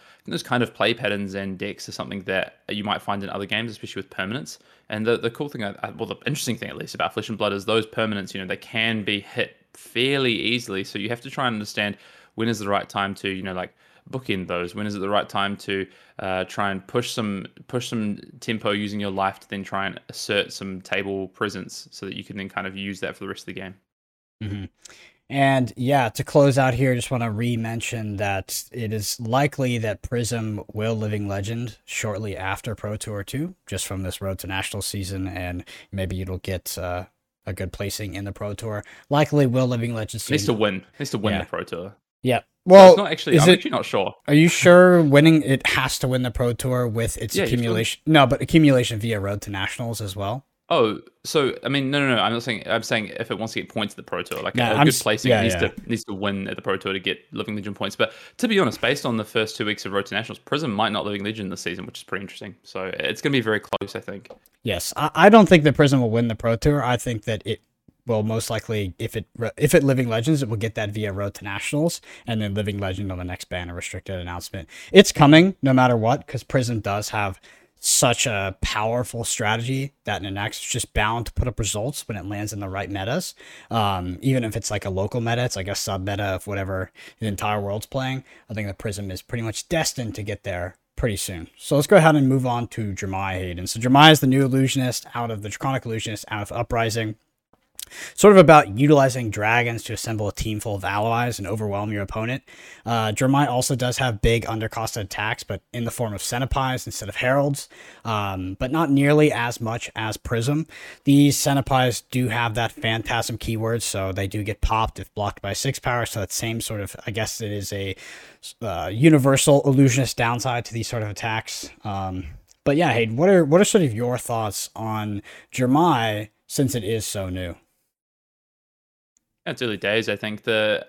play patterns and decks are something that you might find in other games, especially with permanents. And the cool thing, well, the interesting thing at least about Flesh and Blood is those permanents, they can be hit fairly easily. So you have to try and understand when is the right time to, bookend those. When is it the right time to try and push some tempo using your life to then try and assert some table presence so that you can then kind of use that for the rest of the game. Mm-hmm. And yeah, to close out here, I just want to re-mention that it is likely that Prism will Living Legend shortly after Pro Tour 2, just from this Road to National season, and maybe it'll get a good placing in the Pro Tour. Likely will Living Legend soon. At least to win the Pro Tour. Yeah. Well, no, it's not actually, I'm actually not sure. Are you sure winning it has to win the Pro Tour with its accumulation? No, but accumulation via Road to Nationals as well. Oh, so I mean, no. I'm saying if it wants to get points at the Pro Tour, a good placing needs to win at the Pro Tour to get Living Legend points. But to be honest, based on the first 2 weeks of Road to Nationals, Prism might not Living Legend this season, which is pretty interesting. So it's going to be very close, I think. Yes, I don't think that Prism will win the Pro Tour. I think that it. Well, most likely, if it Living Legends, it will get that via Road to Nationals, and then Living Legend on the next banner restricted announcement. It's coming, no matter what, because Prism does have such a powerful strategy that Nanax is just bound to put up results when it lands in the right metas. Even if it's like a local meta, it's like a sub meta of whatever the entire world's playing. I think that Prism is pretty much destined to get there pretty soon. So let's go ahead and move on to Jermai Hayden. So Jermai is the new Illusionist out of the Draconic Illusionist out of Uprising. Sort of about utilizing dragons to assemble a team full of allies and overwhelm your opponent. Jermai also does have big undercosted attacks, but in the form of centipedes instead of heralds, but not nearly as much as Prism. These centipedes do have that phantasm keyword, so they do get popped if blocked by 6-power, so that same sort of, I guess it is a universal illusionist downside to these sort of attacks. But yeah, Hayden, what are sort of your thoughts on Jermai since it is so new? It's early days. I think the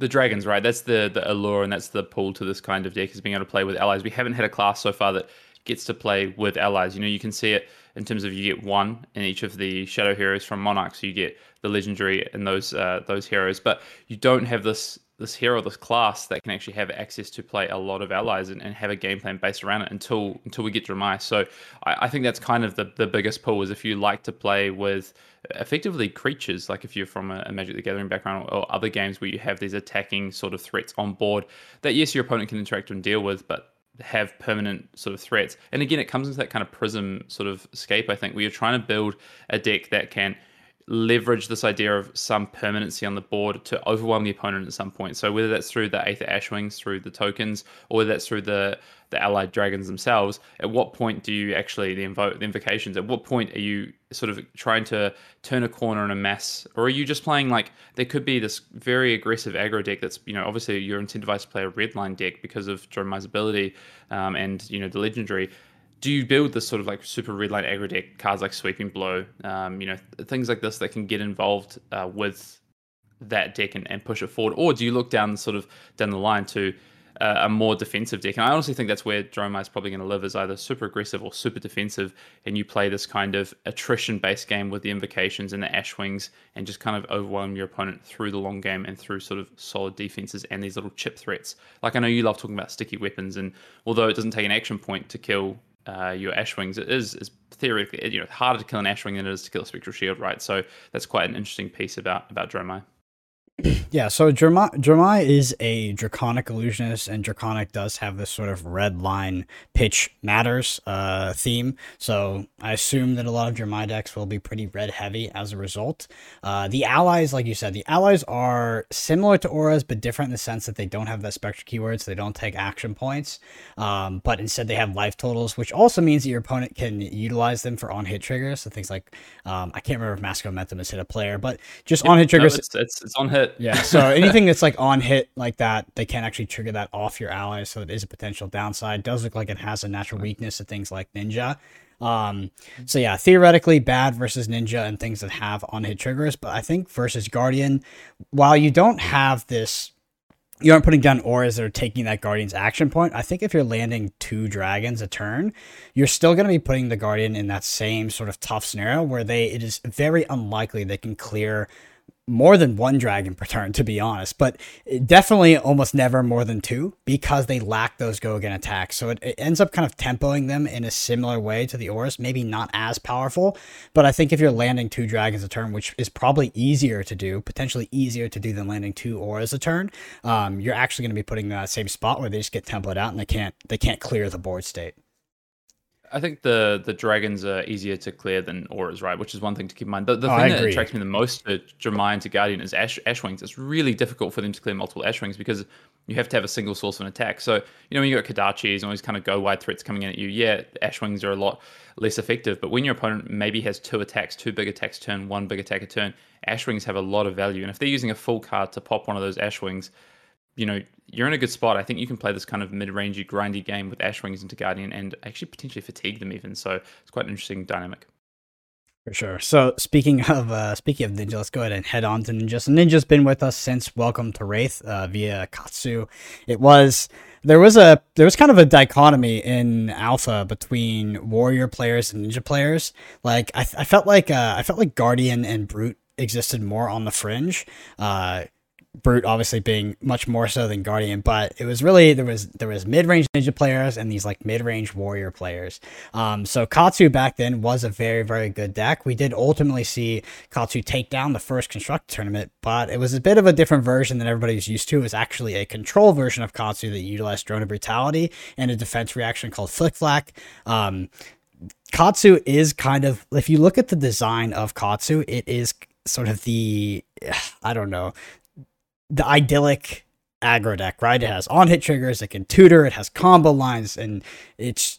dragons, right? That's the allure and that's the pull to this kind of deck, is being able to play with allies. We haven't had a class so far that gets to play with allies. You can see it in terms of you get one in each of the shadow heroes from Monarch, so you get the legendary and those heroes. But you don't have this hero, this class that can actually have access to play a lot of allies and have a game plan based around it until we get Jermai. So I think that's kind of the biggest pull, is if you like to play with effectively creatures, like if you're from a Magic the Gathering background or other games where you have these attacking sort of threats on board that, yes, your opponent can interact and deal with, but have permanent sort of threats. And again, it comes into that kind of Prism sort of scape, I think, where you're trying to build a deck that can leverage this idea of some permanency on the board to overwhelm the opponent at some point. So whether that's through the Aether Ashwings, through the tokens, or whether that's through the allied dragons themselves, at what point do you actually, the invocations, at what point are you sort of trying to turn a corner and amass, or are you just playing, there could be this very aggressive aggro deck that's, obviously you're incentivized to play a red line deck because of Jermai's ability and, the legendary. Do you build this sort of super red line aggro deck, cards like Sweeping Blow, things like this that can get involved with that deck and push it forward? Or do you look down the line to a more defensive deck? And I honestly think that's where Jermai is probably going to live, is either super aggressive or super defensive, and you play this kind of attrition-based game with the invocations and the Ashwings and just kind of overwhelm your opponent through the long game and through sort of solid defenses and these little chip threats. I know you love talking about sticky weapons, and although it doesn't take an action point to kill your Ashwings, it is theoretically harder to kill an Ashwing than it is to kill a Spectral Shield, right? So that's quite an interesting piece about Jermai. Yeah, so Jermai is a Draconic Illusionist, and Draconic does have this sort of red line pitch matters theme. So I assume that a lot of Jermai decks will be pretty red heavy as a result. The allies, like you said, the allies are similar to auras, but different in the sense that they don't have that spectral keyword, so they don't take action points. But instead they have life totals, which also means that your opponent can utilize them for on-hit triggers. So things like, I can't remember if Mask of Momentum has hit a player, but just on-hit triggers. No, it's on-hit. Yeah, so anything that's on hit like that, they can't actually trigger that off your allies, so it is a potential downside. It does look like it has a natural weakness to things like Ninja. So yeah, theoretically bad versus Ninja and things that have on hit triggers, but I think versus Guardian, while you don't have this you aren't putting down auras that are taking that Guardian's action point. I think if you're landing 2 dragons a turn, you're still going to be putting the Guardian in that same sort of tough scenario where it is very unlikely they can clear more than 1 dragon per turn, to be honest, but definitely almost never more than 2 because they lack those go again attacks. So it ends up kind of tempoing them in a similar way to the auras, maybe not as powerful, but I think if you're landing 2 dragons a turn, which is probably easier to do, potentially easier to do than landing 2 auras a turn, you're actually going to be putting them in that same spot where they just get tempoed out and they can't clear the board state. I think the dragons are easier to clear than auras, right? Which is one thing to keep in mind. The thing that attracts me the most to Jermai and to Guardian is Ashwings. It's really difficult for them to clear multiple Ashwings because you have to have a single source of an attack. So, when you've got Kadachis and all these kind of go-wide threats coming in at you, yeah, Ashwings are a lot less effective. But when your opponent maybe has 2 big attacks a turn, 1 big attack a turn, Ashwings have a lot of value. And if they're using a full card to pop one of those Ashwings, you're in a good spot. I think you can play this kind of mid-rangey, grindy game with Ashwings into Guardian and actually potentially fatigue them even. So it's quite an interesting dynamic. For sure. So speaking of Ninja, let's go ahead and head on to Ninja. So Ninja's been with us since Welcome to Wraith via Katsu. There was kind of a dichotomy in alpha between Warrior players and Ninja players. Like I felt like Guardian and Brute existed more on the fringe. Brute obviously being much more so than Guardian, but it was really there was mid-range Ninja players and these like mid-range Warrior players. So Katsu back then was a very, very good deck. We did ultimately see Katsu take down the first Construct tournament, but it was a bit of a different version than everybody was used to. It was actually a control version of Katsu that utilized Drone of Brutality and a defense reaction called Flick Flack. Katsu is kind of, if you look at the design of Katsu, it is sort of the idyllic aggro deck, right? It has on-hit triggers, it can tutor, it has combo lines, and it's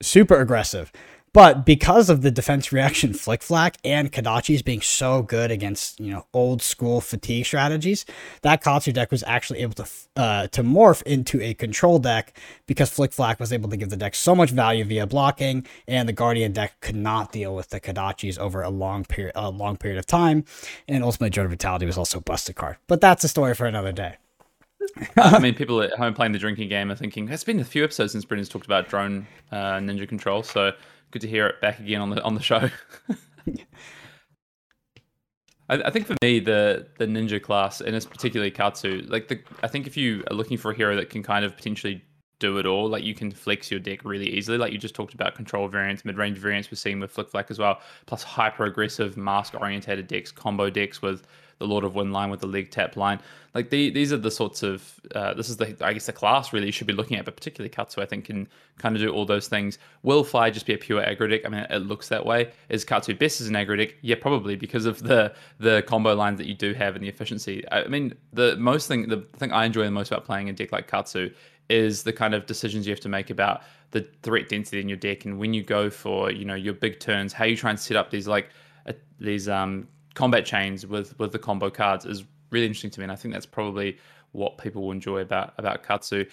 super aggressive. But because of the defense reaction Flick Flack and Kadachi's being so good against, old school fatigue strategies, that Katsu deck was actually able to morph into a control deck because Flick Flack was able to give the deck so much value via blocking, and the Guardian deck could not deal with the Kadachi's over a long period of time. And ultimately, Drone of Brutality was also a busted card. But that's a story for another day. People at home playing the drinking game are thinking, it's been a few episodes since Brendan's talked about drone ninja control, so good to hear it back again on the show. I think for me the ninja class, and it's particularly Katsu, I think if you are looking for a hero that can kind of potentially do it all, you can flex your deck really easily, you just talked about control variants, mid-range variants we're seeing with Flick Flack as well, plus hyper aggressive mask orientated decks, combo decks with the Lord of Wind line, with the leg tap line, these are the sorts of this is the class really you should be looking at, but particularly Katsu I think can kind of do all those things. Will Fly just be a pure aggro deck? It looks that way. Is Katsu best as an aggro deck? Yeah, probably, because of the combo lines that you do have and the efficiency. The thing I enjoy the most about playing a deck like Katsu is the kind of decisions you have to make about the threat density in your deck, and when you go for your big turns, how you try and set up these combat chains with the combo cards is really interesting to me, and I think that's probably what people will enjoy about Katsu.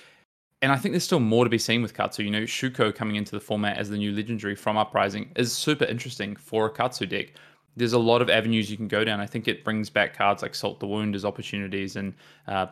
And I think there's still more to be seen with Katsu. Shuko coming into the format as the new legendary from Uprising is super interesting for a Katsu deck. There's a lot of avenues you can go down. I think it brings back cards like Salt the Wound as opportunities, and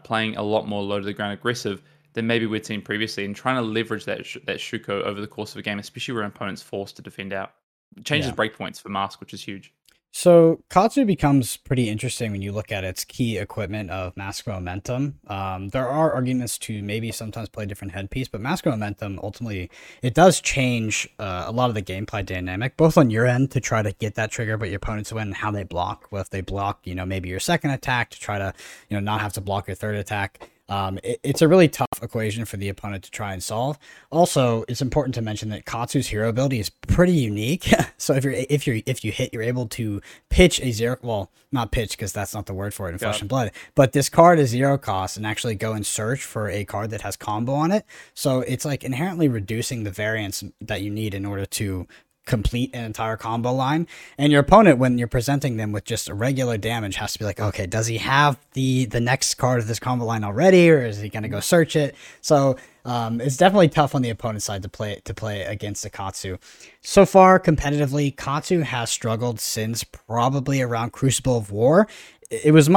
playing a lot more low to the ground aggressive than maybe we'd seen previously, and trying to leverage that Shuko over the course of a game, especially where an opponent's forced to defend out. It changes breakpoints for Mask, which is huge. So Katsu becomes pretty interesting when you look at its key equipment of Mask Momentum. There are arguments to maybe sometimes play different headpiece, but Mask Momentum, ultimately, it does change a lot of the gameplay dynamic, both on your end to try to get that trigger, but your opponents win, and how they block. Well, if they block, maybe your second attack to try to, not have to block your third attack. It's a really tough equation for the opponent to try and solve. Also, it's important to mention that Katsu's hero ability is pretty unique. So if you hit, you're able to pitch a zero. Well, not pitch, because that's not the word for it in Flesh and Blood. But this card is zero cost, and actually go and search for a card that has combo on it. So it's inherently reducing the variance that you need in order to complete an entire combo line, and your opponent, when you're presenting them with just regular damage, has to be okay, does he have the next card of this combo line already, or is he going to go search it? So it's definitely tough on the opponent's side to play against the Katsu. So far, competitively, Katsu has struggled since probably around Crucible of War. It was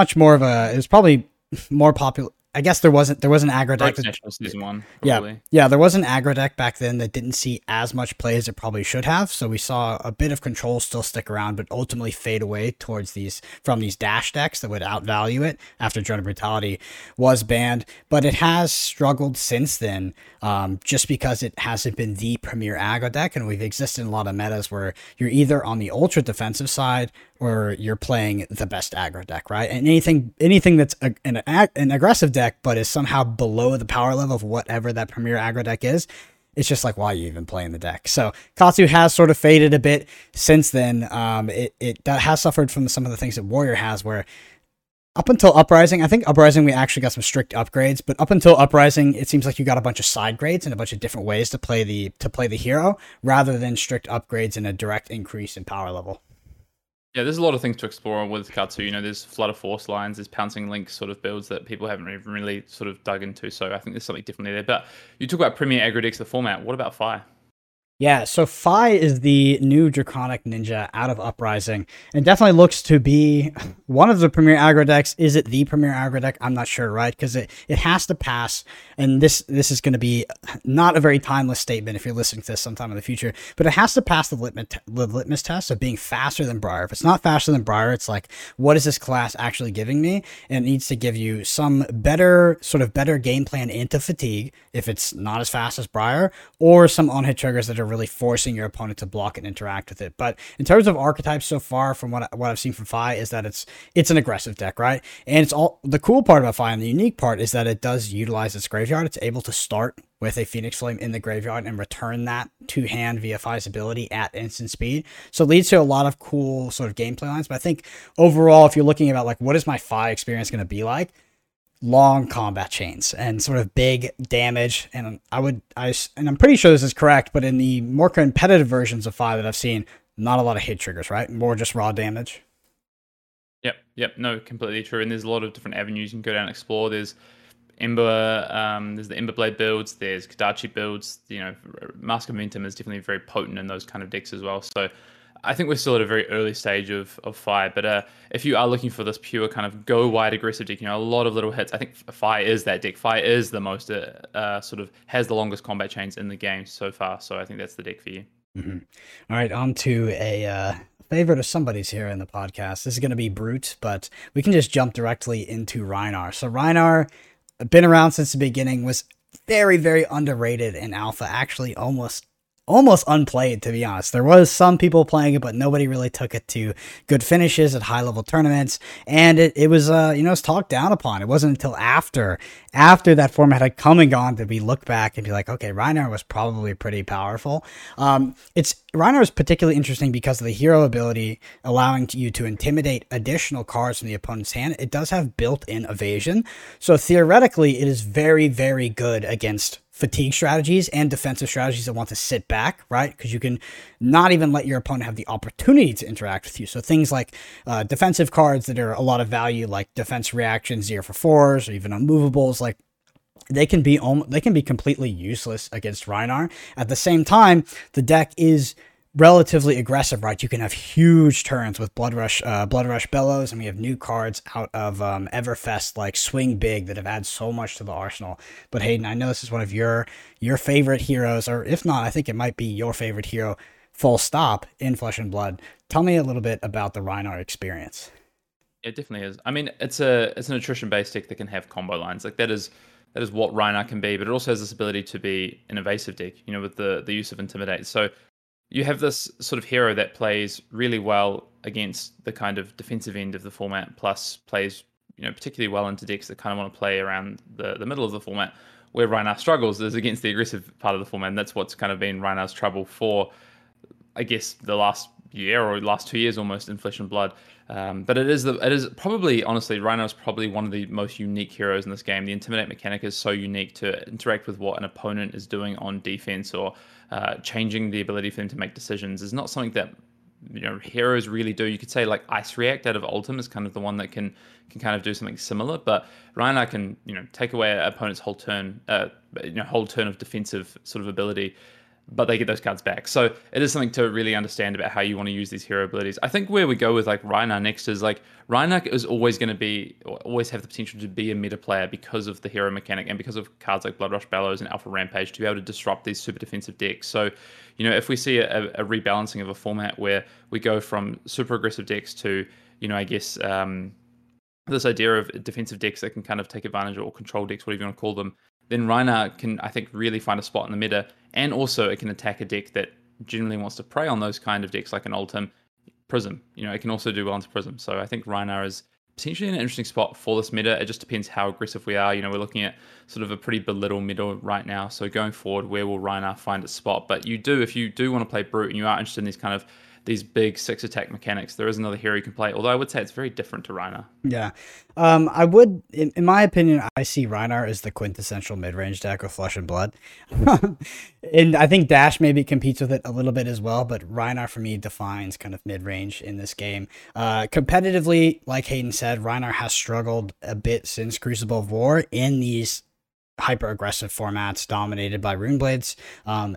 probably more popular. I guess there wasn't aggro deck. Season 1, probably. Yeah, there was an aggro deck back then that didn't see as much play as it probably should have. So we saw a bit of control still stick around, but ultimately fade away towards these Dash decks that would outvalue it after Drone of Brutality was banned. But it has struggled since then, just because it hasn't been the premier aggro deck, and we've existed in a lot of metas where you're either on the ultra defensive side or you're playing the best aggro deck, right? And anything that's an aggressive deck, but is somehow below the power level of whatever that premier aggro deck is, it's just like, why are you even playing the deck? So Katsu has sort of faded a bit since then. It has suffered from some of the things that Warrior has, where up until Uprising, I think Uprising we actually got some strict upgrades, but up until Uprising, it seems like you got a bunch of side grades and a bunch of different ways to play the hero rather than strict upgrades and a direct increase in power level. Yeah, there's a lot of things to explore with Katsu. You know, there's Flutter Force lines, there's Pouncing Link sort of builds that people haven't even really sort of dug into. So I think there's something differently there. But you talk about Premier Aggro Decks, the format. What about Fire? Yeah, so Fire is the new Draconic Ninja out of Uprising, and definitely looks to be one of the premier aggro decks. Is it the premier aggro deck? I'm not sure, right? Because it has to pass, and this is going to be not a very timeless statement if you're listening to this sometime in the future, but it has to pass the litmus test of being faster than Briar. If it's not faster than Briar, it's like, what is this class actually giving me? And it needs to give you some better game plan into fatigue if it's not as fast as Briar, or some on-hit triggers that are really forcing your opponent to block and interact with it. But in terms of archetypes so far, from what I've seen from Fi, is that it's an aggressive deck, right? And it's all the cool part about Fi, and the unique part is that it does utilize its graveyard. It's able to start with a Phoenix Flame in the graveyard and return that to hand via Fi's ability at instant speed. So it leads to a lot of cool sort of gameplay lines. But I think overall, if you're looking about like, what is my Fi experience going to be like? Long combat chains and sort of big damage, and I'm pretty sure this is correct, but in the more competitive versions of Fire that I've seen, not a lot of hit triggers, right? More just raw damage. Yep, no, completely true. And there's a lot of different avenues you can go down and explore. There's Ember, there's the Emberblade builds, there's Kadachi builds. You know, Mask of Momentum is definitely very potent in those kind of decks as well. So I think we're still at a very early stage of Fire, but if you are looking for this pure kind of go wide aggressive deck, you know, a lot of little hits, I think Fire is that deck. Fire is the most sort of has the longest combat chains in the game so far, so I think that's the deck for you. Mm-hmm. All right, on to a favorite of somebody's here in the podcast. This is going to be Brute, but we can just jump directly into Rhinar. So Rhinar, been around since the beginning, was very, very underrated in Alpha, actually almost unplayed, to be honest. There was some people playing it, but nobody really took it to good finishes at high level tournaments, and it was it's talked down upon. It wasn't until after that format had come and gone that we look back and be like, okay, Rhinar was probably pretty powerful. Rhinar is particularly interesting because of the hero ability allowing you to intimidate additional cards from the opponent's hand. It does have built-in evasion, so theoretically it is very, very good against fatigue strategies and defensive strategies that want to sit back, right? Because you can not even let your opponent have the opportunity to interact with you. So things like defensive cards that are a lot of value, like defense reactions, 0 for 4s, or even unmovables, like they can be completely useless against Rhinar. At the same time, the deck is relatively aggressive, right? You can have huge turns with Blood Rush Bellows, and we have new cards out of Everfest like Swing Big that have added so much to the arsenal. But Hayden, I know this is one of your favorite heroes, or if not, I think it might be your favorite hero, full stop, in Flesh and Blood. Tell me a little bit about the Rhinar experience. It definitely is. I mean, it's an attrition based deck that can have combo lines. Like that is what Rhinar can be, but it also has this ability to be an evasive deck, you know, with the use of Intimidate. So you have this sort of hero that plays really well against the kind of defensive end of the format, plus plays, you know, particularly well into decks that kind of want to play around the middle of the format. Where Rhinar struggles is against the aggressive part of the format, and that's what's kind of been Rhinar's trouble for, I guess, the last year or last 2 years almost in Flesh and Blood. But it is probably, honestly, Rhinar is probably one of the most unique heroes in this game. The Intimidate mechanic is so unique to interact with what an opponent is doing on defense, or changing the ability for them to make decisions is not something that, you know, heroes really do. You could say like Ice React out of Oldhim is kind of the one that can kind of do something similar, but Rhinar can, you know, take away an opponent's whole turn of defensive sort of ability but they get those cards back. So it is something to really understand about how you want to use these hero abilities. I think where we go with like Rhinar next is like Rhinar is always going to be, always have the potential to be a meta player because of the hero mechanic and because of cards like Blood Rush Bellows and Alpha Rampage to be able to disrupt these super defensive decks. So, you know, if we see a rebalancing of a format where we go from super aggressive decks to, you know, I guess this idea of defensive decks that can kind of take advantage or control decks, whatever you want to call them, then Rhinar can, I think, really find a spot in the meta. And also it can attack a deck that generally wants to prey on those kind of decks like an Oldhim, Prism. You know, it can also do well into Prism. So I think Rhinar is potentially an interesting spot for this meta. It just depends how aggressive we are. You know, we're looking at sort of a pretty belittled meta right now. So going forward, where will Rhinar find its spot? But you do, if you do want to play Brute and you are interested in these kind of these big 6 attack mechanics, there is another hero you can play, although I would say it's very different to Rhinar. Yeah. I would, in my opinion, I see Rhinar as the quintessential mid-range deck with Flesh and Blood. And I think Dash maybe competes with it a little bit as well, but Rhinar for me defines kind of mid-range in this game. Competitively, like Hayden said, Rhinar has struggled a bit since Crucible of War in these hyper-aggressive formats dominated by Runeblades.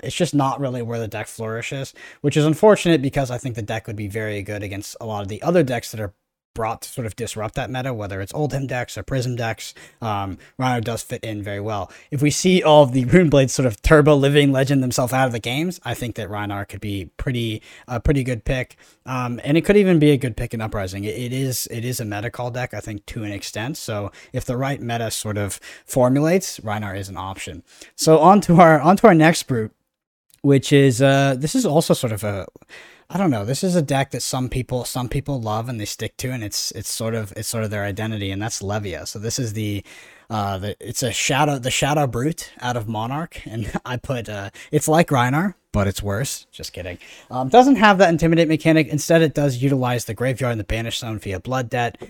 It's just not really where the deck flourishes, which is unfortunate because I think the deck would be very good against a lot of the other decks that are brought to sort of disrupt that meta, whether it's Oldhim decks or Prism decks. Rhinar does fit in very well. If we see all of the Runeblades sort of turbo living legend themselves out of the games, I think that Rhinar could be a pretty good pick. And it could even be a good pick in Uprising. It is a meta call deck, I think, to an extent. So if the right meta sort of formulates, Rhinar is an option. So onto our next Brute, which is this is also sort of a, I don't know. This is a deck that some people love and they stick to, and it's sort of their identity, and that's Levia. So this is the shadow Brute out of Monarch, and I put it's like Rhinar, but it's worse. Just kidding. Doesn't have that intimidate mechanic. Instead, it does utilize the graveyard and the banish zone via blood debt.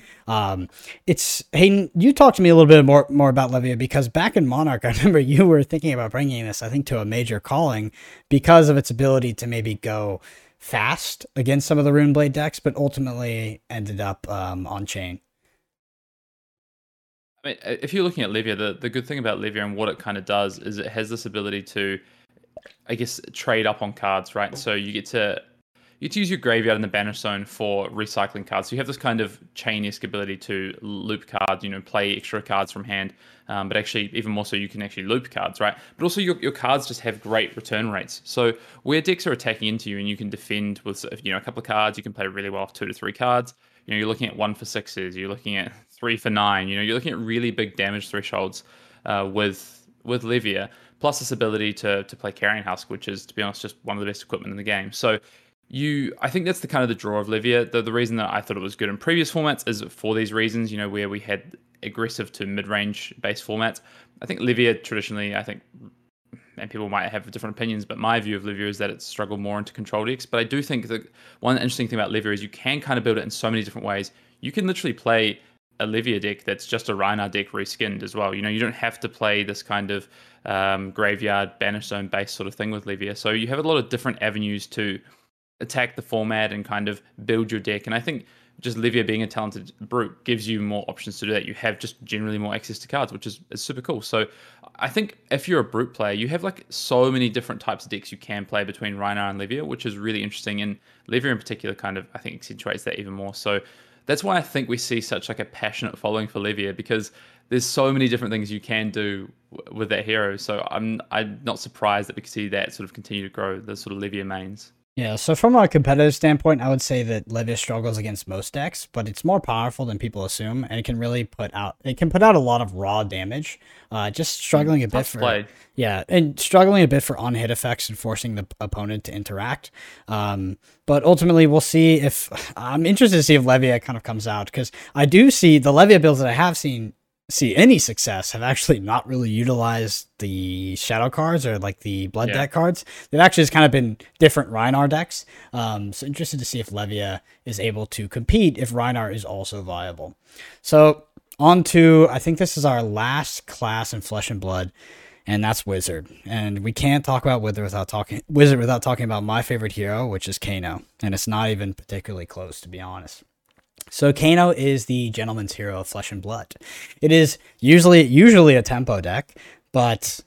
It's Hayden, you talked to me a little bit more about Levia, because back in Monarch, I remember you were thinking about bringing this, I think, to a major calling because of its ability to maybe go fast against some of the Runeblade decks, but ultimately ended up on Chain. I mean, if you're looking at Levia, the good thing about Levia and what it kind of does is it has this ability to, I guess, trade up on cards, right? So you get to use your graveyard in the banish zone for recycling cards. So you have this kind of Chain-esque ability to loop cards, you know, play extra cards from hand. But actually, even more so, you can actually loop cards, right? But also your cards just have great return rates. So where decks are attacking into you and you can defend with, you know, a couple of cards, you can play really well off 2 to 3 cards. You know, you're looking at 1 for 6s, you're looking at 3 for 9, you know, you're looking at really big damage thresholds with Levia, plus this ability to play Carrion Husk, which is, to be honest, just one of the best equipment in the game. So I think that's the kind of the draw of Levia. The reason that I thought it was good in previous formats is for these reasons, you know, where we had aggressive to mid-range based formats. I think Levia traditionally, I think, and people might have different opinions, but my view of Levia is that it's struggled more into control decks. But I do think that one interesting thing about Levia is you can kind of build it in so many different ways. You can literally play a Levia deck that's just a Rhinar deck reskinned as well. You know, you don't have to play this kind of graveyard, banish zone based sort of thing with Levia. So you have a lot of different avenues to attack the format and kind of build your deck. And I think just Levia being a talented Brute gives you more options to do that. You have just generally more access to cards, which is super cool. So I think if you're a Brute player, you have like so many different types of decks you can play between Rhinar and Levia, which is really interesting. And Levia in particular kind of, I think, accentuates that even more. So that's why I think we see such like a passionate following for Levia, because there's so many different things you can do with that hero. So I'm not surprised that we can see that sort of continue to grow, the sort of Levia mains. Yeah, so from a competitive standpoint, I would say that Levia struggles against most decks, but it's more powerful than people assume, and it can really put out a lot of raw damage. Just struggling a bit for on-hit effects and forcing the opponent to interact. But ultimately, we'll see if I'm interested to see if Levia kind of comes out, because I do see the Levia builds that I have seen see any success have actually not really utilized the shadow cards or like the blood deck cards. They've actually just kind of been different Rhinar decks. So interested to see if Levia is able to compete if Rhinar is also viable. So on to, I think this is our last class in Flesh and Blood, and that's Wizard. And we can't talk about Wizard without talking about my favorite hero, which is Kano. And it's not even particularly close, to be honest. So Kano is the gentleman's hero of Flesh and Blood. It is usually a tempo deck, but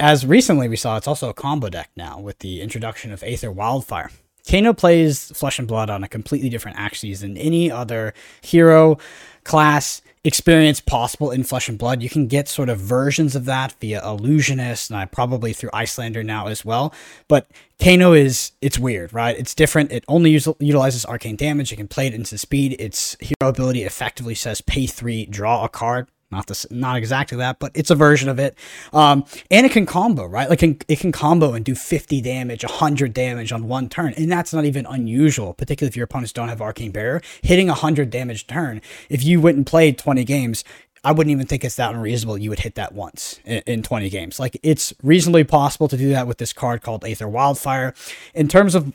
as recently we saw, it's also a combo deck now with the introduction of Aether Wildfire. Kano plays Flesh and Blood on a completely different axis than any other hero class experience possible in Flesh and Blood. You can get sort of versions of that via Illusionist and probably through Icelander now as well. But Kano is, it's weird, right? It's different. It only utilizes arcane damage. You can play it into speed. Its hero ability effectively says pay 3, draw a card. Not exactly that, but it's a version of it. And it can combo, right? Like it can combo and do 50 damage, 100 damage on one turn. And that's not even unusual, particularly if your opponents don't have Arcane Barrier. Hitting 100 damage turn, if you went and played 20 games, I wouldn't even think it's that unreasonable. You would hit that once in 20 games. Like it's reasonably possible to do that with this card called Aether Wildfire. In terms of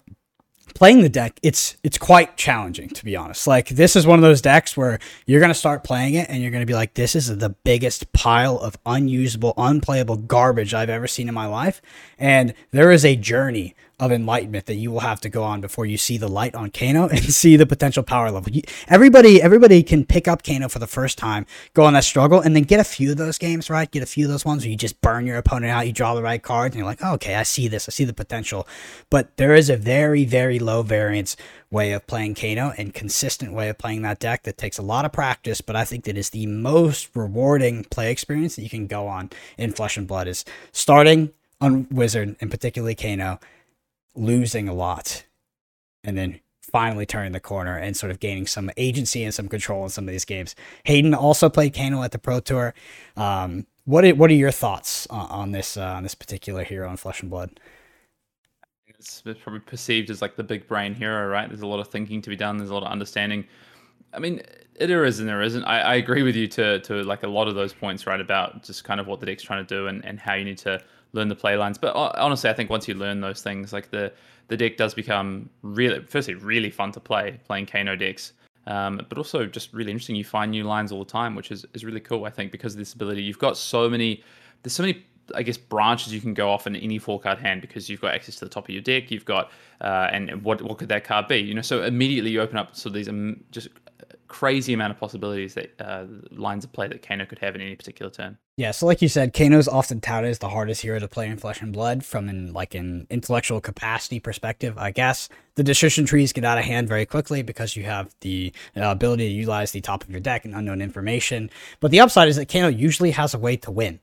playing the deck, it's quite challenging, to be honest. Like this is one of those decks where you're going to start playing it and you're going to be like, this is the biggest pile of unusable, unplayable garbage I've ever seen in my life. And there is a journey of enlightenment that you will have to go on before you see the light on Kano and see the potential power level. Everybody can pick up Kano for the first time, go on that struggle, and then get a few of those games, right? Get a few of those ones where you just burn your opponent out, you draw the right cards, and you're like, oh, okay, I see this. I see the potential. But there is a very, very low variance way of playing Kano and consistent way of playing that deck that takes a lot of practice, but I think that is the most rewarding play experience that you can go on in Flesh and Blood is starting on Wizard, and particularly Kano, losing a lot and then finally turning the corner and sort of gaining some agency and some control in some of these games. Hayden also played Kano at the Pro Tour. What are your thoughts on this particular hero in Flesh and Blood? It's probably perceived as like the big brain hero, right? There's a lot of thinking to be done. There's a lot of understanding. I mean, it is and there isn't. I agree with you to like a lot of those points, right? About just kind of what the deck's trying to do and how you need to learn the play lines. But honestly, I think once you learn those things, like the deck does become really, firstly, really fun to play, playing Kano decks, but also just really interesting. You find new lines all the time, which is really cool, I think, because of this ability. You've got there's so many, I guess, branches you can go off in any four-card hand because you've got access to the top of your deck. You've got, and what could that card be? You know, so immediately you open up sort of these just crazy amount of possibilities that lines of play that Kano could have in any particular turn. Yeah, so like you said, Kano's often touted as the hardest hero to play in Flesh and Blood from an intellectual capacity perspective, I guess. The decision trees get out of hand very quickly because you have the ability to utilize the top of your deck and unknown information. But the upside is that Kano usually has a way to win.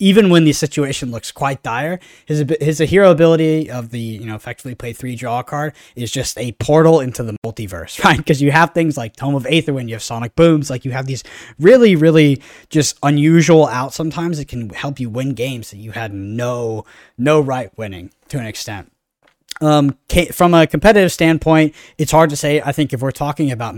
Even when the situation looks quite dire, his hero ability of the, you know, effectively play 3 draw card is just a portal into the multiverse, right? Because you have things like Tome of Aetherwind, you have Sonic Booms, like you have these really, really just unusual outs sometimes that can help you win games that you had no right winning to an extent. From a competitive standpoint, it's hard to say. I think if we're talking about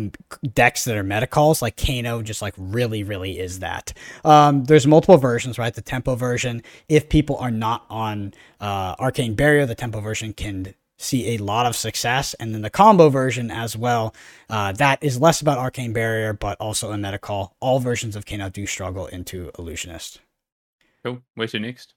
decks that are meta calls, like Kano just like really, really is that. There's multiple versions, right? The tempo version, if people are not on Arcane Barrier, the tempo version can see a lot of success. And then the combo version as well, that is less about Arcane Barrier, but also a meta call. All versions of Kano do struggle into Illusionist. Cool. Where's your next?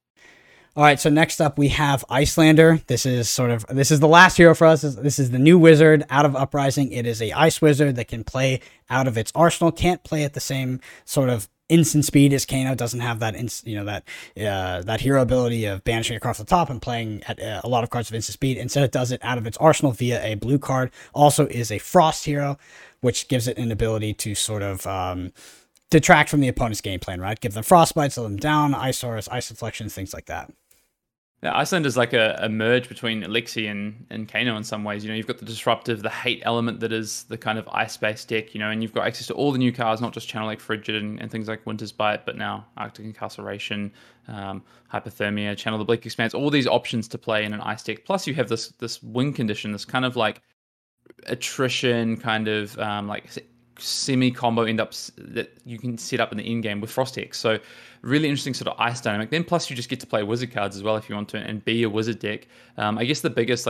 All right, so next up we have Icelander. This is the last hero for us. This is the new wizard out of Uprising. It is a ice wizard that can play out of its arsenal. Can't play at the same sort of instant speed as Kano. Doesn't have that hero ability of banishing across the top and playing at a lot of cards of instant speed. Instead, it does it out of its arsenal via a blue card. Also, is a frost hero, which gives it an ability to sort of detract from the opponent's game plan. Right, give them frostbite, slow them down, ice auras, ice deflections, things like that. Now, Iceland is like a merge between Lexi and Kano in some ways. You know, you've got the disruptive, the hate element that is the kind of ice-based deck, you know, and you've got access to all the new cards, not just Channel Lake Frigid and things like Winter's Bite, but now Arctic Incarceration, Hypothermia, Channel the Bleak Expanse, all these options to play in an ice deck. Plus you have this win condition, this kind of like attrition kind of like semi-combo end-ups that you can set up in the end game with Frost Hex. So really interesting sort of ice dynamic. Then plus you just get to play wizard cards as well if you want to and be a wizard deck. I guess the biggest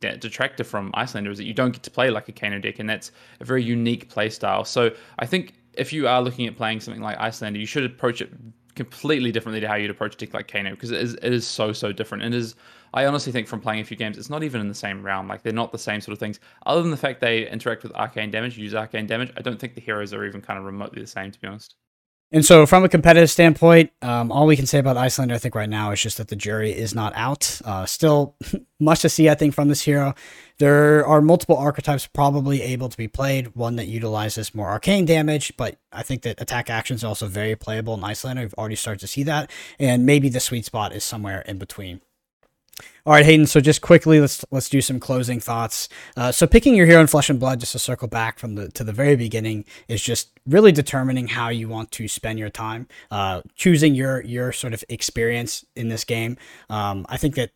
detractor from Icelander is that you don't get to play like a Kano deck, and that's a very unique play style. So I think if you are looking at playing something like Icelander, you should approach it completely differently to how you'd approach a deck like Kano, because it is so different. And I honestly think from playing a few games, it's not even in the same realm. Like, they're not the same sort of things. Other than the fact they interact with arcane damage, use arcane damage, I don't think the heroes are even kind of remotely the same, to be honest. And so from a competitive standpoint, all we can say about Icelander, I think right now, is just that the jury is not out. Still much to see, I think, from this hero. There are multiple archetypes probably able to be played. One that utilizes more arcane damage, but I think that attack actions are also very playable in Icelander. We've already started to see that. And maybe the sweet spot is somewhere in between. All right, Hayden, so just quickly, let's do some closing thoughts. So picking your hero in Flesh and Blood, just to circle back from to the very beginning, is just really determining how you want to spend your time, choosing your sort of experience in this game. I think that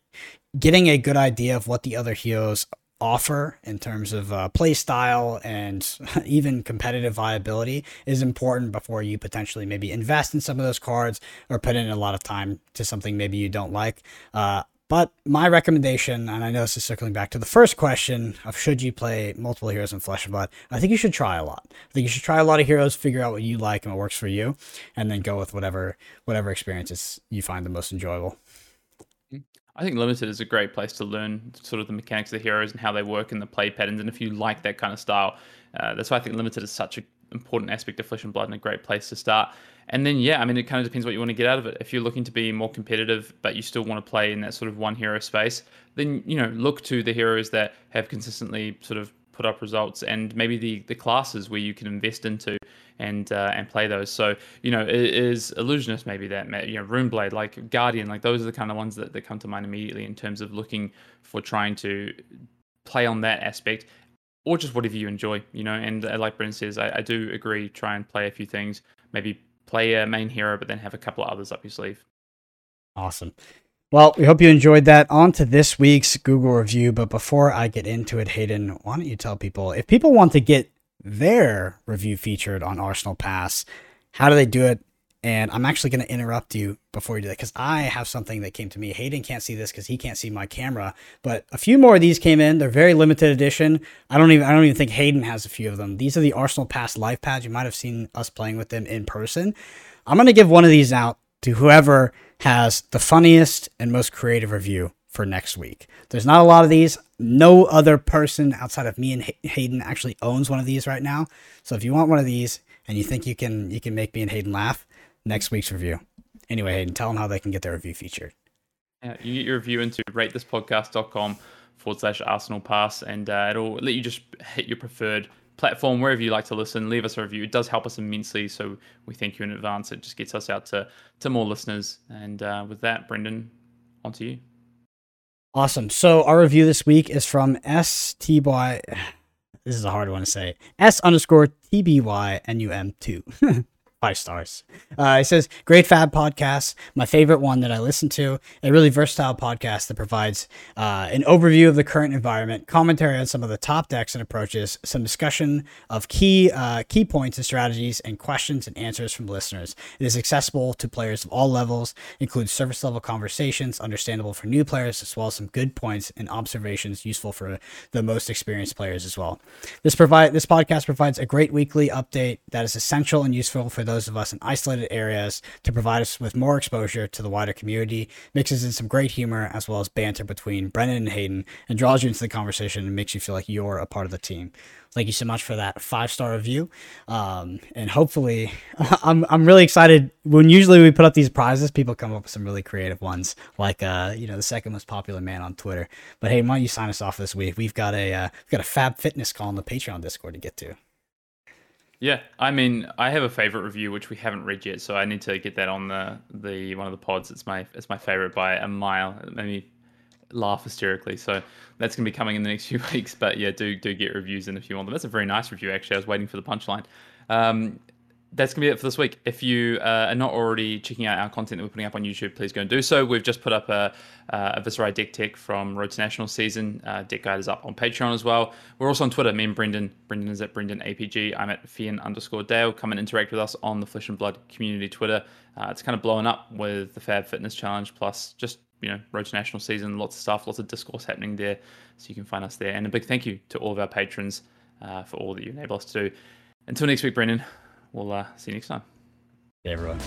getting a good idea of what the other heroes offer in terms of play style and even competitive viability is important before you potentially maybe invest in some of those cards or put in a lot of time to something maybe you don't like. But my recommendation, and I know this is circling back to the first question of should you play multiple heroes in Flesh and Blood, I think you should try a lot. I think you should try a lot of heroes, figure out what you like and what works for you, and then go with whatever experiences you find the most enjoyable. I think Limited is a great place to learn sort of the mechanics of the heroes and how they work and the play patterns, and if you like that kind of style. That's why I think Limited is such an important aspect of Flesh and Blood and a great place to start. And then, yeah, I mean, it kind of depends what you want to get out of it. If you're looking to be more competitive, but you still want to play in that sort of one hero space, then, you know, look to the heroes that have consistently sort of put up results, and maybe the classes where you can invest into and play those. So, you know, is Illusionist maybe that, you know, Runeblade, like Guardian, like those are the kind of ones that come to mind immediately in terms of looking for trying to play on that aspect, or just whatever you enjoy, you know. And like Brendan says, I do agree, try and play a few things, maybe play a main hero, but then have a couple of others up your sleeve. Awesome. Well, we hope you enjoyed that. On to this week's Google review. But before I get into it, Hayden, why don't you tell people, if people want to get their review featured on Arsenal Pass, how do they do it? And I'm actually going to interrupt you before you do that, because I have something that came to me. Hayden can't see this because he can't see my camera, but a few more of these came in. They're very limited edition. I don't even think Hayden has a few of them. These are the Arsenal Pass life pads. You might have seen us playing with them in person. I'm going to give one of these out to whoever has the funniest and most creative review for next week. There's not a lot of these. No other person outside of me and Hayden actually owns one of these right now. So if you want one of these and you think you can make me and Hayden laugh, next week's review. Anyway, Hayden, tell them how they can get their review featured. Yeah, you get your review into ratethispodcast.com/Arsenal Pass, and it'll let you just hit your preferred platform, wherever you like to listen. Leave us a review. It does help us immensely, so we thank you in advance. It just gets us out to more listeners. And with that, Brendan, on to you. Awesome. So our review this week is from STY. This is a hard one to say. S_TBYNUM2. 5 stars. It says, great fab podcast, my favorite one that I listen to, a really versatile podcast that provides an overview of the current environment, commentary on some of the top decks and approaches, some discussion of key points and strategies, and questions and answers from listeners. It is accessible to players of all levels, includes surface level conversations, understandable for new players, as well as some good points and observations useful for the most experienced players as well. This podcast provides a great weekly update that is essential and useful for those of us in isolated areas to provide us with more exposure to the wider community, mixes in some great humor as well as banter between Brendan and Hayden, and draws you into the conversation and makes you feel like you're a part of the team. Thank you so much for that 5-star review. And hopefully, I'm really excited. When usually we put up these prizes, people come up with some really creative ones, like the second most popular man on Twitter. But hey, why don't you sign us off this week? We've got a Fab Fitness call on the Patreon Discord to get to. Yeah, I mean, I have a favorite review which we haven't read yet, so I need to get that on the one of the pods. It's my favorite by a mile. It made me laugh hysterically. So that's gonna be coming in the next few weeks. But yeah, do get reviews in if you want them. That's a very nice review, actually. I was waiting for the punchline. That's gonna be it for this week. If you are not already checking out our content that we're putting up on YouTube, please go and do so. We've just put up a Viserai deck tech from Road to Nationals season. Deck guide is up on Patreon as well. We're also on Twitter. Me and Brendan is at Brendan APG. I'm at Fian_Dale. Come and interact with us on the Flesh and Blood community Twitter. It's kind of blowing up with the Fab Fitness Challenge, plus just, you know, Road to National season. Lots of stuff, lots of discourse happening there. So you can find us there. And a big thank you to all of our patrons for all that you enable us to do. Until next week, Brendan. We'll see you next time. Yeah, everyone.